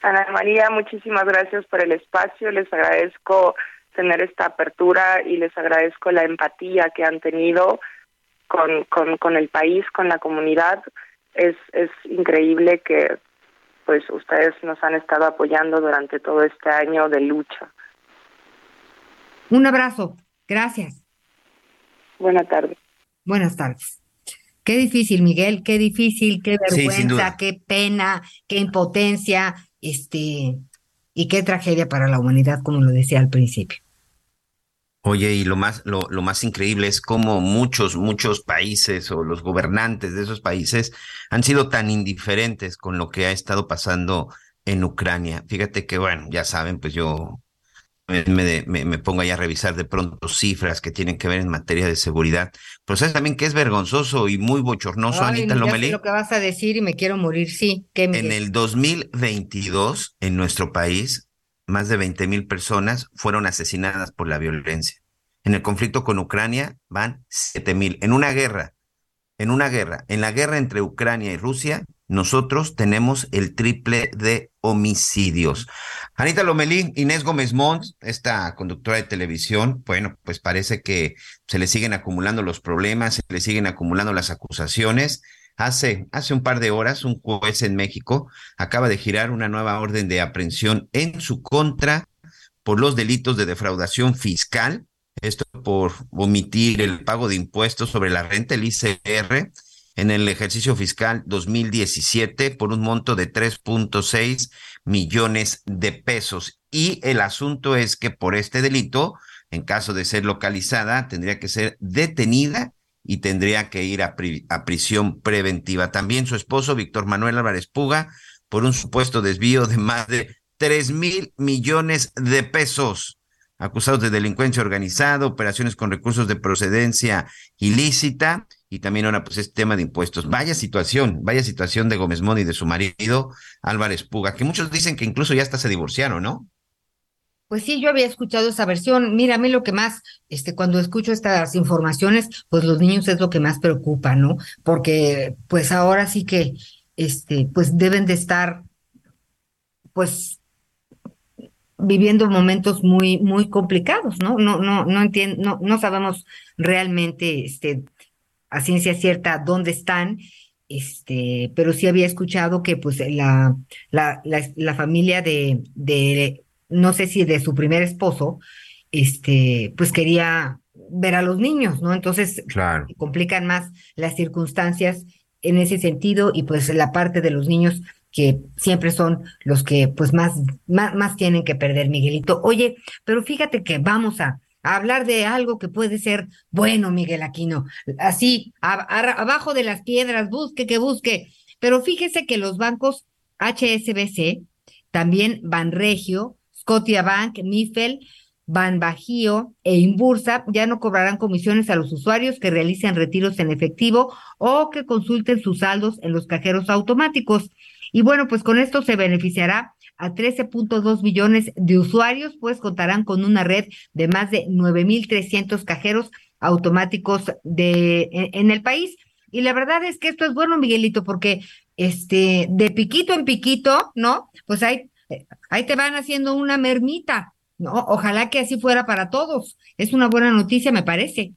Ana María, muchísimas gracias por el espacio. Les agradezco tener esta apertura y les agradezco la empatía que han tenido con el país, con la comunidad. Es increíble que pues ustedes nos han estado apoyando durante todo este año de lucha. Un abrazo, gracias. Buenas tardes. Buenas tardes. Qué difícil, Miguel, qué difícil, qué vergüenza, sí, qué pena, qué impotencia, y qué tragedia para la humanidad, como lo decía al principio. Oye, y lo más increíble es cómo muchos países o los gobernantes de esos países han sido tan indiferentes con lo que ha estado pasando en Ucrania. Fíjate que, bueno, ya saben, pues yo me pongo ahí a revisar de pronto cifras que tienen que ver en materia de seguridad. Pero sabes también que es vergonzoso y muy bochornoso, Anita Lomeli. Lo que vas a decir y me quiero morir, sí. En el 2022, en nuestro país, más de 20,000 personas fueron asesinadas por la violencia. En el conflicto con Ucrania van 7,000. En la guerra entre Ucrania y Rusia, nosotros tenemos el triple de homicidios. Anita Lomeli, Inés Gómez Mons, esta conductora de televisión, bueno, pues parece que se le siguen acumulando los problemas, se le siguen acumulando las acusaciones. Hace un par de horas, un juez en México acaba de girar una nueva orden de aprehensión en su contra por los delitos de defraudación fiscal, esto por omitir el pago de impuestos sobre la renta, el ICR, en el ejercicio fiscal 2017 por un monto de 3.6 millones de pesos. Y el asunto es que por este delito, en caso de ser localizada, tendría que ser detenida y tendría que ir a prisión preventiva. También su esposo, Víctor Manuel Álvarez Puga, por un supuesto desvío de más de 3,000 millones de pesos. acusados de delincuencia organizada, operaciones con recursos de procedencia ilícita y también ahora pues este tema de impuestos. Vaya situación de Gómez Mont y de su marido Álvarez Puga, que muchos dicen que incluso ya hasta se divorciaron, ¿no? Pues sí, yo había escuchado esa versión. Mira, a mí lo que más, cuando escucho estas informaciones, pues los niños es lo que más preocupa, ¿no? Porque pues ahora sí que, pues deben de estar, pues, viviendo momentos muy, muy complicados, ¿no? No sabemos realmente, a ciencia cierta dónde están. Pero sí había escuchado que, pues, la familia de no sé si de su primer esposo, pues quería ver a los niños, ¿no? Entonces, claro, complican más las circunstancias en ese sentido y pues la parte de los niños que siempre son los que pues más tienen que perder, Miguelito. Oye, pero fíjate que vamos a hablar de algo que puede ser bueno, Miguel Aquino, así, abajo de las piedras, busque. Pero fíjese que los bancos HSBC, también Banregio, Scotiabank, Mifel, Banbajío e Inbursa ya no cobrarán comisiones a los usuarios que realicen retiros en efectivo o que consulten sus saldos en los cajeros automáticos. Y bueno, pues con esto se beneficiará a 13.2 millones de usuarios, pues contarán con una red de más de 9,300 cajeros automáticos en el país. Y la verdad es que esto es bueno, Miguelito, porque de piquito en piquito, ¿no? Pues ahí te van haciendo una mermita, ¿no? Ojalá que así fuera para todos. Es una buena noticia, me parece.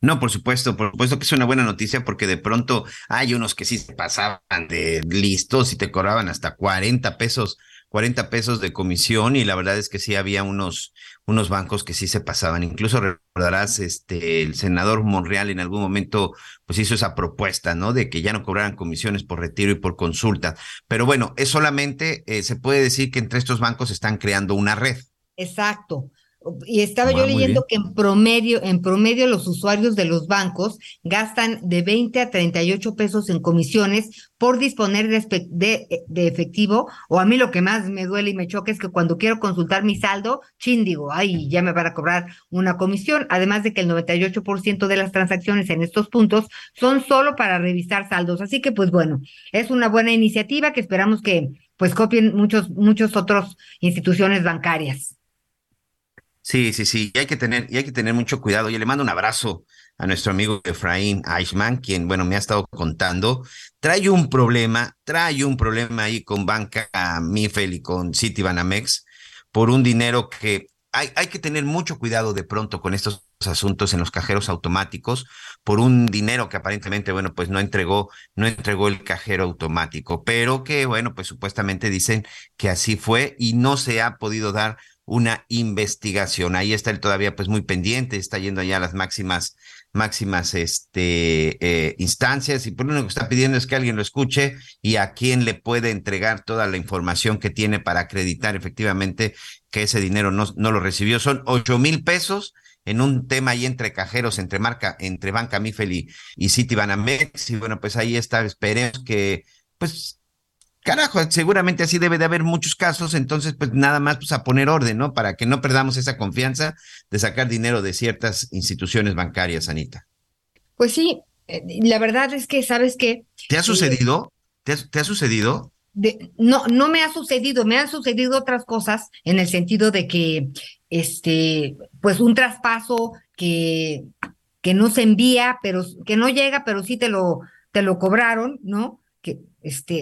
No, por supuesto que es una buena noticia porque de pronto hay unos que sí se pasaban de listos y te cobraban hasta 40 pesos de comisión y la verdad es que sí había unos bancos que sí se pasaban. Incluso recordarás, el senador Monreal en algún momento pues hizo esa propuesta, ¿no? De que ya no cobraran comisiones por retiro y por consulta. Pero bueno, es solamente, se puede decir que entre estos bancos están creando una red. Exacto. Y estaba yo leyendo que en promedio los usuarios de los bancos gastan de 20 a 38 pesos en comisiones por disponer de efectivo, o a mí lo que más me duele y me choca es que cuando quiero consultar mi saldo, digo, ay, ya me van a cobrar una comisión, además de que el 98% de las transacciones en estos puntos son solo para revisar saldos, así que pues bueno, es una buena iniciativa que esperamos que pues copien muchos otros instituciones bancarias. Sí, y hay que tener mucho cuidado. Yo le mando un abrazo a nuestro amigo Efraín Eichmann, quien, bueno, me ha estado contando. Trae un problema ahí con Banca Mifel y con Citibanamex por un dinero que hay que tener mucho cuidado de pronto con estos asuntos en los cajeros automáticos por un dinero que aparentemente, bueno, pues no entregó el cajero automático, pero que, bueno, pues supuestamente dicen que así fue y no se ha podido dar una investigación. Ahí está él todavía pues muy pendiente, está yendo allá a las máximas instancias y por lo único que está pidiendo es que alguien lo escuche y a quien le puede entregar toda la información que tiene para acreditar efectivamente que ese dinero no lo recibió. Son 8,000 pesos en un tema ahí entre cajeros, entre Banca Mifel y Citibanamex y bueno, pues ahí está, esperemos que pues carajo, seguramente así debe de haber muchos casos, entonces pues nada más pues a poner orden, ¿no? Para que no perdamos esa confianza de sacar dinero de ciertas instituciones bancarias, Anita. Pues sí, la verdad es que, ¿sabes qué? ¿Te ha sucedido? ¿Te ha sucedido? No me ha sucedido, me han sucedido otras cosas en el sentido de que, pues un traspaso que no se envía, pero que no llega, pero sí te lo cobraron, ¿no? Que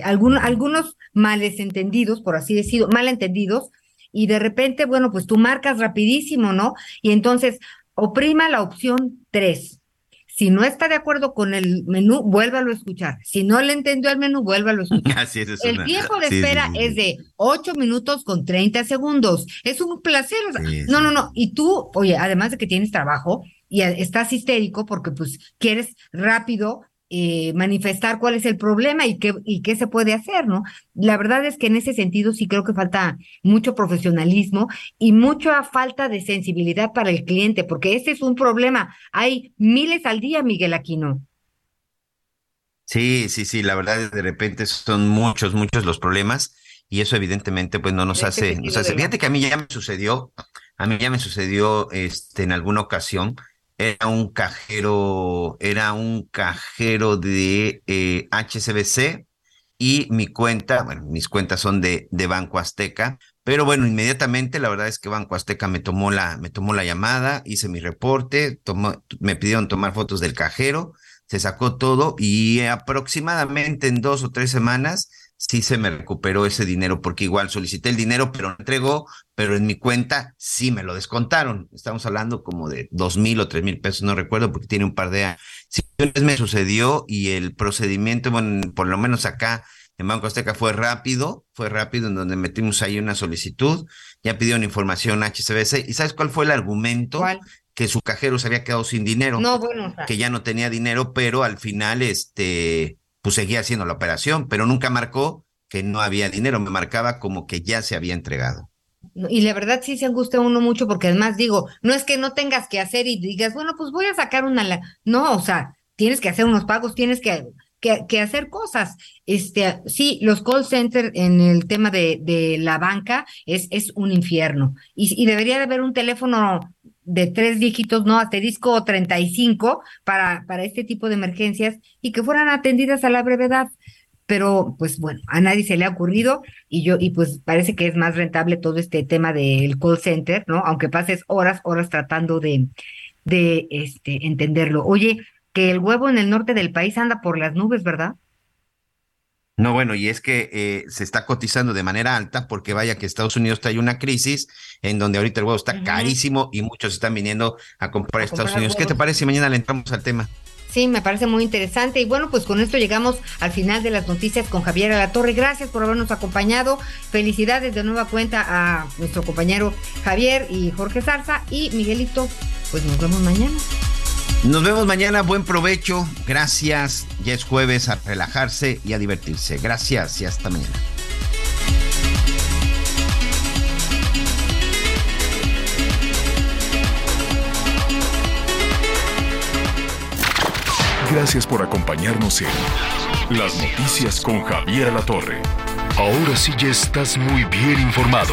algunos malentendidos, por así decirlo, malentendidos, y de repente, bueno, pues tú marcas rapidísimo, ¿no? Y entonces oprima la opción 3. Si no está de acuerdo con el menú, vuélvalo a escuchar. Si no le entendió el menú, vuélvalo a escuchar. Así es, el tiempo de espera es de 8 minutos con 30 segundos. Es un placer. O sea, sí. No. Y tú, oye, además de que tienes trabajo y estás histérico porque pues quieres rápido manifestar cuál es el problema y qué se puede hacer, ¿no? La verdad es que en ese sentido sí creo que falta mucho profesionalismo y mucha falta de sensibilidad para el cliente, porque ese es un problema. Hay miles al día, Miguel Aquino. Sí, la verdad es que de repente son muchos los problemas y eso evidentemente pues no nos hace. Fíjate que a mí ya me sucedió A mí ya me sucedió en alguna ocasión. Era un cajero de HSBC y mis cuentas son de Banco Azteca. Pero bueno, inmediatamente la verdad es que Banco Azteca me tomó la llamada, hice mi reporte, me pidieron tomar fotos del cajero, se sacó todo y aproximadamente en 2 o 3 semanas sí se me recuperó ese dinero, porque igual solicité el dinero, pero no entregó, pero en mi cuenta sí me lo descontaron. Estamos hablando como de 2,000 o 3,000 pesos, no recuerdo, porque tiene un par de años. Sí, me sucedió y el procedimiento, bueno, por lo menos acá en Banco Azteca fue rápido, en donde metimos ahí una solicitud, ya pidieron información a HSBC, ¿y sabes cuál fue el argumento? ¿Cuál? Que su cajero se había quedado sin dinero, no, bueno, o sea, que ya no tenía dinero, pero al final, pues seguía haciendo la operación, pero nunca marcó que no había dinero, me marcaba como que ya se había entregado. Y la verdad sí se angustia uno mucho, porque además digo, no es que no tengas que hacer y digas, bueno, pues voy a sacar no, o sea, tienes que hacer unos pagos, tienes que hacer cosas. Sí, los call centers en el tema de la banca es un infierno. Y debería de haber un teléfono de 3 dígitos, no, asterisco 35 para este tipo de emergencias y que fueran atendidas a la brevedad. Pero, pues bueno, a nadie se le ha ocurrido y pues parece que es más rentable todo este tema del call center, ¿no? Aunque pases horas tratando de entenderlo. Oye, que el huevo en el norte del país anda por las nubes, ¿verdad? No, bueno, y es que se está cotizando de manera alta porque vaya que Estados Unidos trae una crisis en donde ahorita el huevo está carísimo y muchos están viniendo a comprar a Estados Unidos. ¿Qué te parece si mañana le entramos al tema? Sí, me parece muy interesante. Y bueno, pues con esto llegamos al final de las noticias con Javier Alatorre. Gracias por habernos acompañado. Felicidades de nueva cuenta a nuestro compañero Javier y Jorge Zarza. Y Miguelito, pues nos vemos mañana. Nos vemos mañana, buen provecho, gracias, ya es jueves, a relajarse y a divertirse. Gracias y hasta mañana. Gracias por acompañarnos en Las Noticias con Javier Alatorre. Ahora sí ya estás muy bien informado.